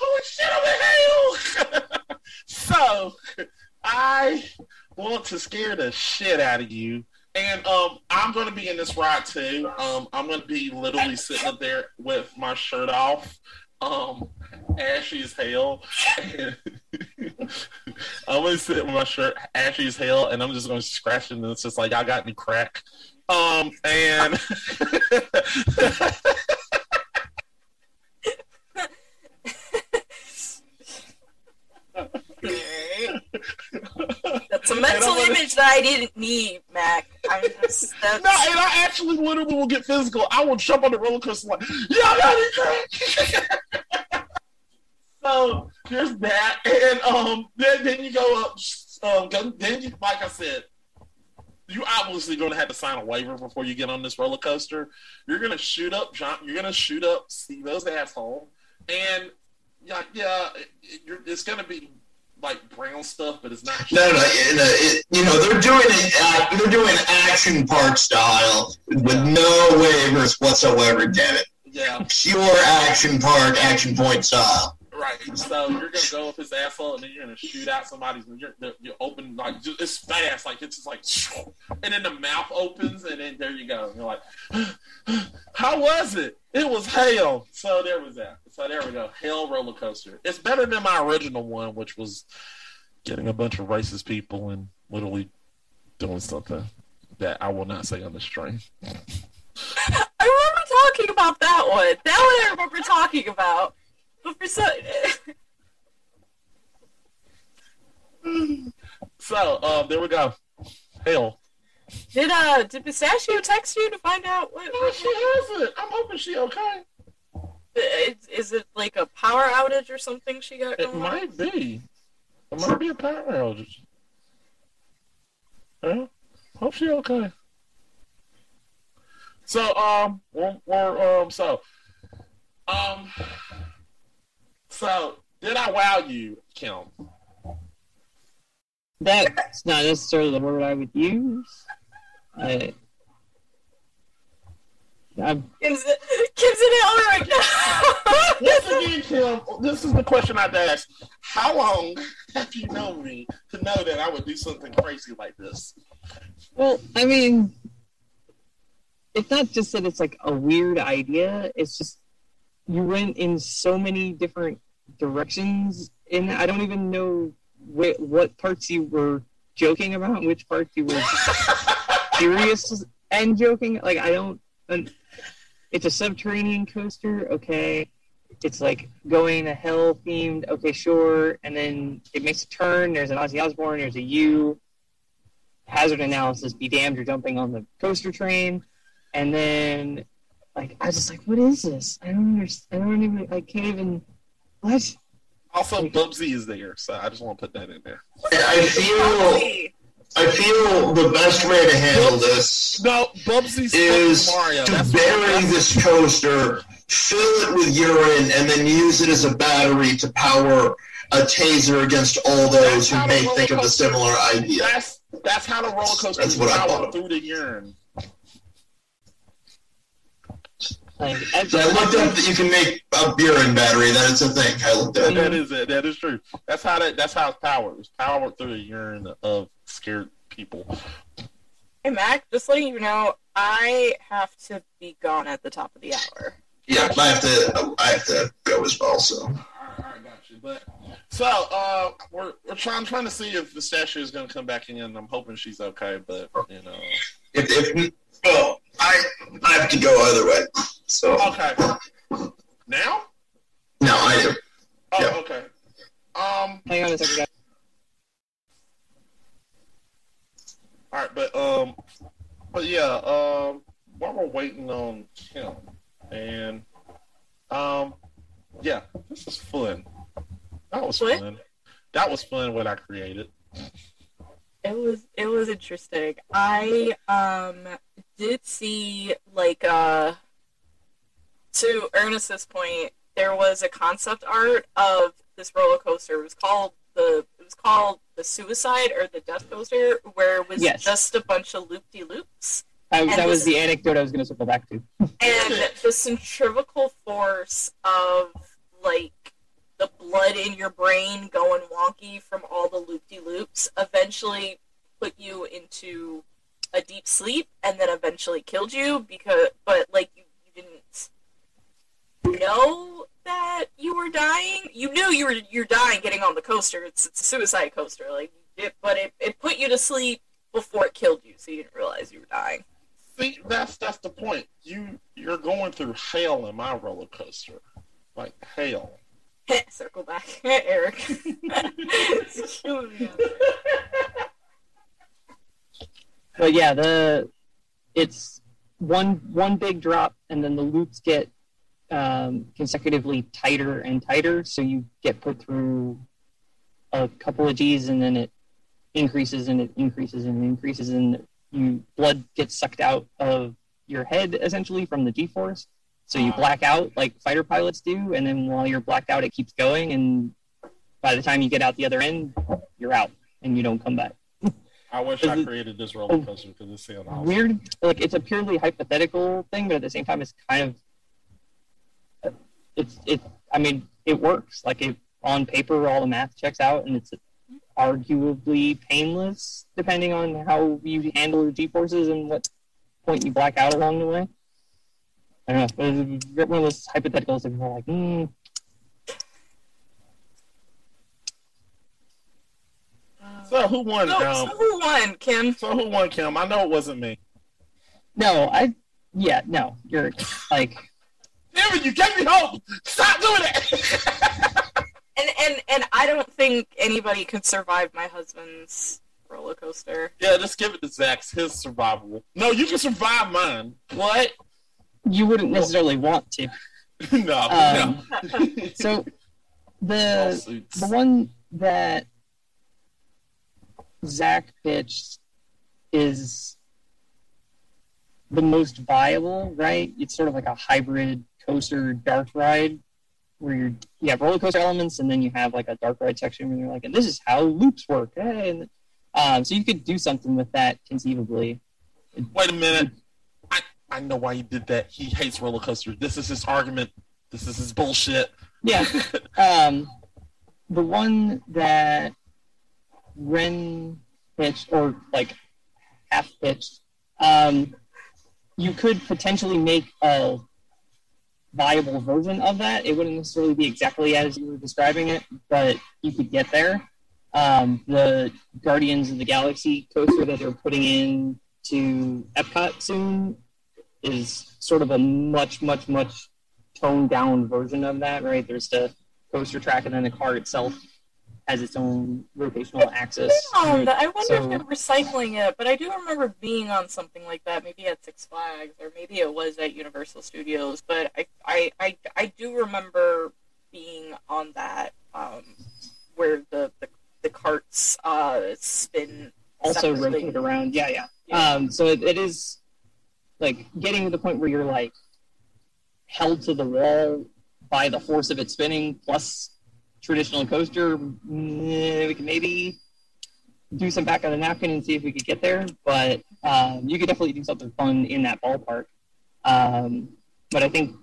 Holy shit, I'm in hell. So, I want to scare the shit out of you. And I'm going to be in this ride, too. I'm going to be literally sitting up there with my shirt off, ashy as hell. I'm going to sit with my shirt ashy as hell, and I'm just going to scratch it, and it's just like, y'all got any crack? And... mental image that I didn't need, Mac. And I actually literally will get physical. I will jump on the roller coaster like, So there's that, and then you go up. Then you, like I said, you obviously going to have to sign a waiver before you get on this roller coaster. You're going to shoot up John. You're going to shoot up Steve-O's asshole, and it's going to be like brown stuff, but it's not. They're doing it. They're doing action park style with no waivers whatsoever. Damn it. Yeah. Pure action park, action point style. Right, so you're gonna go up his asshole, and then you're gonna shoot out somebody's. You're open like just, it's fast, like it's just like, and then the mouth opens, and then there you go. You're like, how was it? It was hell. So there was that. So there we go. Hell roller coaster. It's better than my original one, which was getting a bunch of racist people and literally doing something that I will not say on the stream. I remember talking about that one. That one I remember talking about. So there we go. Hell. Did Pistachio text you to find out what? No, she hasn't. I'm hoping she okay. Is it like a power outage or something she got going on? It might be a power outage. Well, hope she okay. So So, did I wow you, Kim? That's not necessarily the word I would use. Kim's in it right now. Once again, Kim, this is the question I'd ask. How long have you known me to know that I would do something crazy like this? Well, I mean, it's not just that it's like a weird idea. It's just you went in so many different directions, and I don't even know what parts you were joking about and which parts you were serious and joking. Like, I don't... It's a subterranean coaster, okay. It's like going to hell themed, okay, sure. And then it makes a turn, there's an Ozzy Osbourne, there's a U. Hazard analysis, be damned, you're jumping on the coaster train. And then... Like, I was just like, what is this? I don't understand. I can't even, what? Also, like, Bubsy is there, so I just want to put that in there. I feel the best way to handle this is to bury this coaster, fill it with urine, and then use it as a battery to power a taser against all those who may think of a similar idea. That's how the roller coaster is powered through the urine. So I looked up that you can make a urine battery. That is a thing. I looked up. That is it. That is true. That's how it's powered. It's powered through the urine of scared people. Hey, Mac, just letting you know, I have to be gone at the top of the hour. Yeah, I have to go as well. So. All right, got you. But so we're trying to see if the statue is going to come back in. I'm hoping she's okay, but you know, I have to go either way. So okay. Now? No, I do. Oh, yeah. Okay. Hang on a second, guys. All right, but yeah, while we're waiting on Kim, and yeah, this is fun. That was fun. What I created. It was interesting. I did see to Ernest's point, there was a concept art of this roller coaster. It was called the Suicide or the Death Coaster, where it was just a bunch of loop de loops. That was the anecdote I was going to circle back to. And the centrifugal force of the blood in your brain going wonky from all the loop-de-loops eventually put you into a deep sleep and then eventually killed you because you didn't know that you were dying. You knew you're dying getting on the coaster. It's a suicide coaster, but it put you to sleep before it killed you, so you didn't realize you were dying. See, that's the point. You're going through hell in my roller coaster. Like hell. Circle back, Eric. It's killing me. But yeah, it's one big drop, and then the loops get consecutively tighter and tighter, so you get put through a couple of G's, and then it increases and it increases and increases, and blood gets sucked out of your head, essentially, from the G-force. So you black out like fighter pilots do, and then while you're blacked out, it keeps going, and by the time you get out the other end, you're out, and you don't come back. I wish I created this roller coaster because it sounds awesome. Weird, like it's a purely hypothetical thing, but at the same time, it's kind of I mean, it works. Like on paper, all the math checks out, and it's arguably painless, depending on how you handle your G-forces and what point you black out along the way. I don't know. It's one of those hypotheticals that we're like, So who won? So who won, Kim? I know it wasn't me. No, you're like. Damn it, you gave me hope. Stop doing it. and I don't think anybody could survive my husband's roller coaster. Yeah, just give it to Zach's. His survival. No, you can survive mine. What? You wouldn't necessarily want to. No. So the one that Zach pitched is the most viable, right? It's sort of like a hybrid coaster dark ride where you have roller coaster elements, and then you have like a dark ride section where you're like, and this is how loops work. Hey. And, so you could do something with that conceivably. Wait a minute. I know why he did that. He hates roller coasters. This is his argument. This is his bullshit. Yeah. The one that Ren pitched, or like half pitched, you could potentially make a viable version of that. It wouldn't necessarily be exactly as you were describing it, but you could get there. The Guardians of the Galaxy coaster that they're putting in to Epcot soon is sort of a much, much, much toned-down version of that, right? There's the coaster track, and then the car itself has its own rotational axis. I wonder if they're recycling it, but I do remember being on something like that, maybe at Six Flags, or maybe it was at Universal Studios, but I do remember being on that, where the carts spin. Also rotate around, yeah. So it is, like, getting to the point where you're, like, held to the wall by the force of it spinning, plus traditional coaster, we can maybe do some back on the napkin and see if we could get there, but you could definitely do something fun in that ballpark. But I think,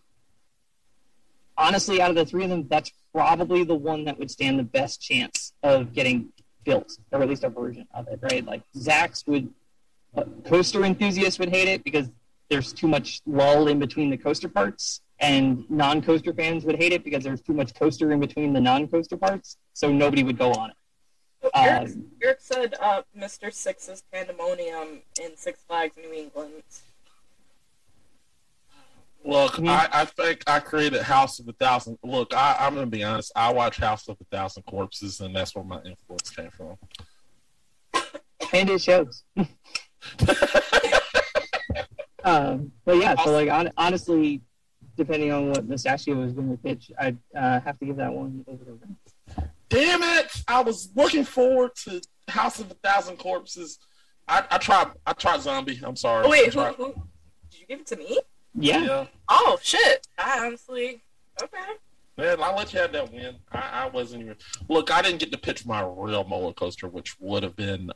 honestly, out of the three of them, that's probably the one that would stand the best chance of getting built, or at least a version of it, right? Like, coaster enthusiasts would hate it because there's too much lull in between the coaster parts, and non-coaster fans would hate it because there's too much coaster in between the non-coaster parts, so nobody would go on it. Eric said Mr. Six's Pandemonium in Six Flags, New England. Look, I think I created House of a Thousand. Look, I'm going to be honest. I watch House of a Thousand Corpses, and that's where my influence came from. And it shows. But yeah, so like honestly, depending on what Mustachio was going to pitch, I'd have to give that one over to Ren. Damn it! I was looking forward to House of a Thousand Corpses. I tried Zombie. I'm sorry. Oh, wait, who? Did you give it to me? Yeah. Oh shit! I honestly okay. Man, I let you have that win. I wasn't even. Look, I didn't get to pitch my real roller coaster, which would have been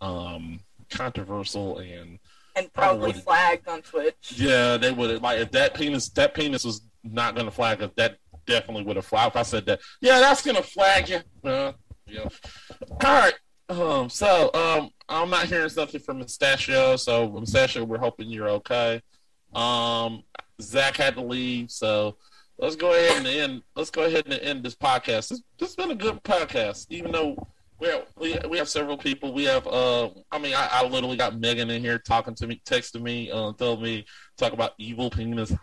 controversial and probably flagged on Twitch. Yeah, they would have. Like, if that penis was not going to flag us, that definitely would have flagged. If I said that, yeah, that's going to flag you. Yeah. All right. So I'm not hearing something from Mustachio. So, Mustachio, we're hoping you're okay. Zach had to leave, so let's go ahead and end. Let's go ahead and end this podcast. This has been a good podcast, even though. We have several people. We have, I literally got Megan in here talking to me, texting me, telling me, talk about evil penis,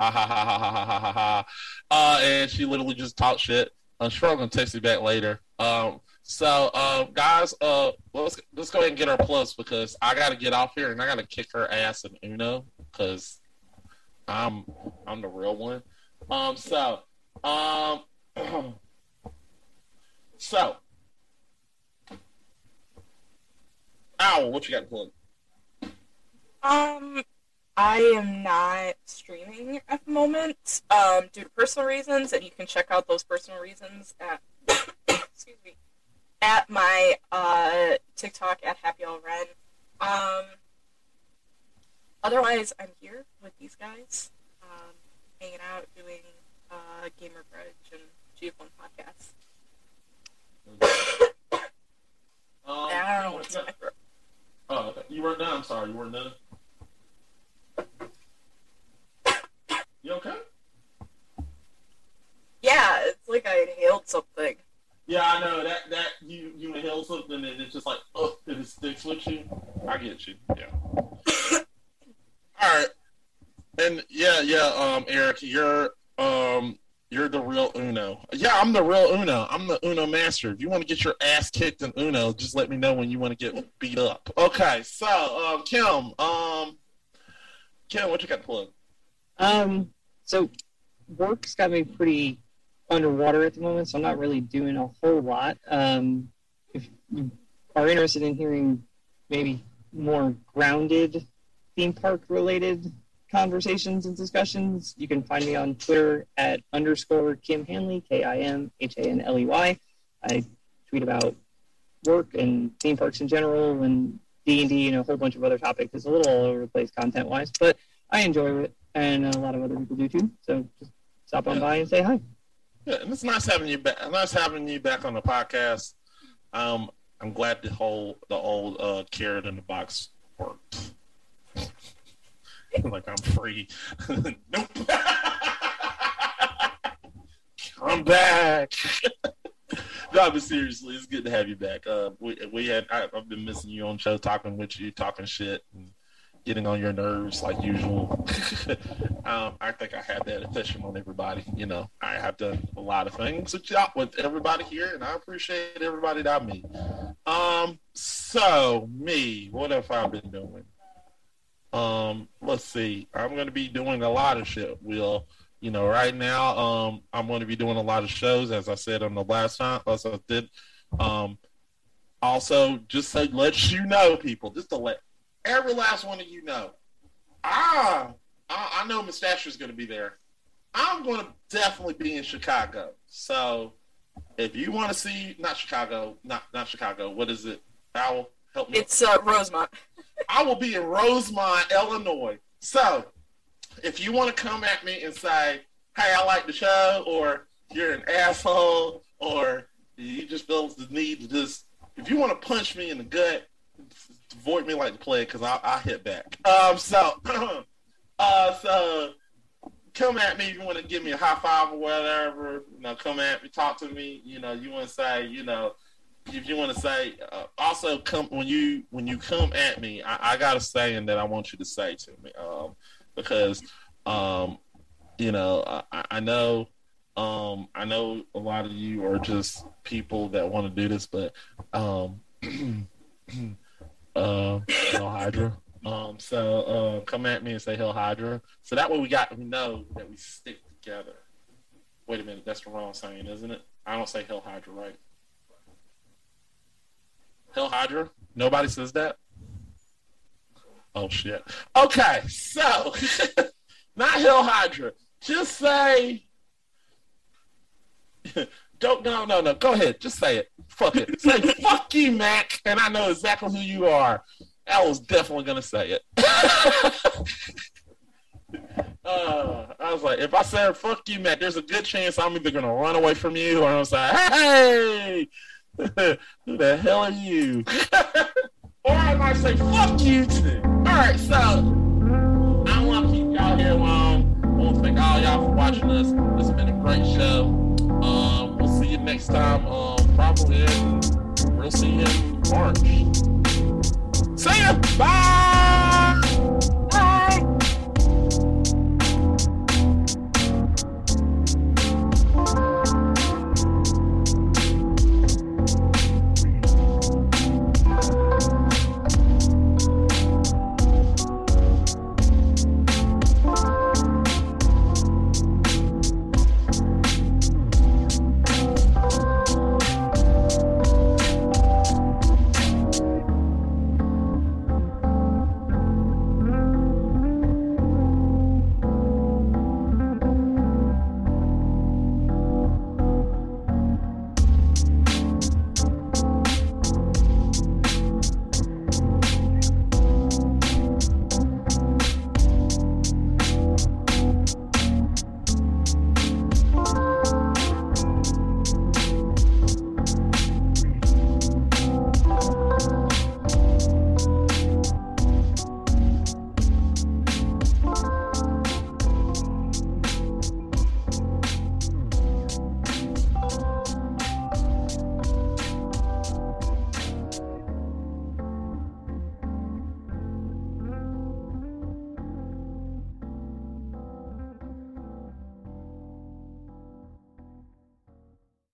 and she literally just talked shit. I'm sure I'm going to text you back later. So, guys, let's go ahead and get our plus because I got to get off here and I got to kick her ass in Uno because I'm the real one. So, Owl, what you got to plug? I am not streaming at the moment due to personal reasons, and you can check out those personal reasons at excuse me, at my TikTok at Happy All Ren. Otherwise, I'm here with these guys, hanging out, doing Gamer Grudge and GF1 Podcast. I don't know what's in my throat. Oh, okay. You weren't done? I'm sorry, you weren't done? You okay? Yeah, it's like I inhaled something. Yeah, I know. That you inhale something and it's just like, ugh, and it sticks with you. I get you. Yeah. All right. And Eric, you're the real Uno. Yeah, I'm the real Uno. I'm the Uno master. If you want to get your ass kicked in Uno, just let me know when you want to get beat up. Okay, so Kim, what you got to plug? So work's got me pretty underwater at the moment, so I'm not really doing a whole lot. If you are interested in hearing maybe more grounded theme park related conversations and discussions, you can find me on Twitter at _Kim Hanley, KIMHANLEY. I tweet about work and theme parks in general and D&D and a whole bunch of other topics. It's a little all over the place content wise, but I enjoy it and a lot of other people do too. So just stop on by and say hi. Yeah, and it's nice having you back. Nice having you back on the podcast. I'm glad the old carrot in the box worked. Like I'm free. Nope. I'm back. No, but seriously, it's good to have you back. I've been missing you on the show, talking with you, talking shit, and getting on your nerves like usual. I think I had that affection on everybody. You know, I have done a lot of things with everybody here, and I appreciate everybody that I meet. So me, what have I been doing? Let's see. I'm going to be doing a lot of shit. Right now, I'm going to be doing a lot of shows, as I said on the last time. As I did. Also, just to let you know, people, just to let every last one of you know, I know Mustachio is going to be there. I'm going to definitely be in Chicago. So, if you want to see, not Chicago. What is it? Owl, help me. It's Rosemont. I will be in Rosemont, Illinois. So, if you want to come at me and say, "Hey, I like the show," or "You're an asshole," or you just feel the need to just, if you want to punch me in the gut, avoid me like the plague because I hit back. So come at me if you want to give me a high five or whatever. You know, come at me, talk to me. You know, you want to say, you know, if you want to say. Also, come when you come at me. I got a saying that I want you to say to me because you know I know a lot of you are just people that want to do this, but Hell Hydra. So come at me and say Hell Hydra. So that way we know that we stick together. Wait a minute, that's the wrong saying, isn't it? I don't say Hell Hydra, right? Hell Hydra? Nobody says that? Oh shit. Okay, so not Hell Hydra. Just say don't no. Go ahead. Just say it. Fuck it. Say fuck you, Mac, and I know exactly who you are. I was definitely gonna say it. I was like, if I said fuck you, Mac, there's a good chance I'm either gonna run away from you or I'm gonna say, hey, who the hell are you? Or I might say fuck you too. Alright, so I don't wanna keep y'all here long. I wanna thank all y'all for watching us. This has been a great show. We'll see you next time. Probably we'll see you in March. See ya. Bye.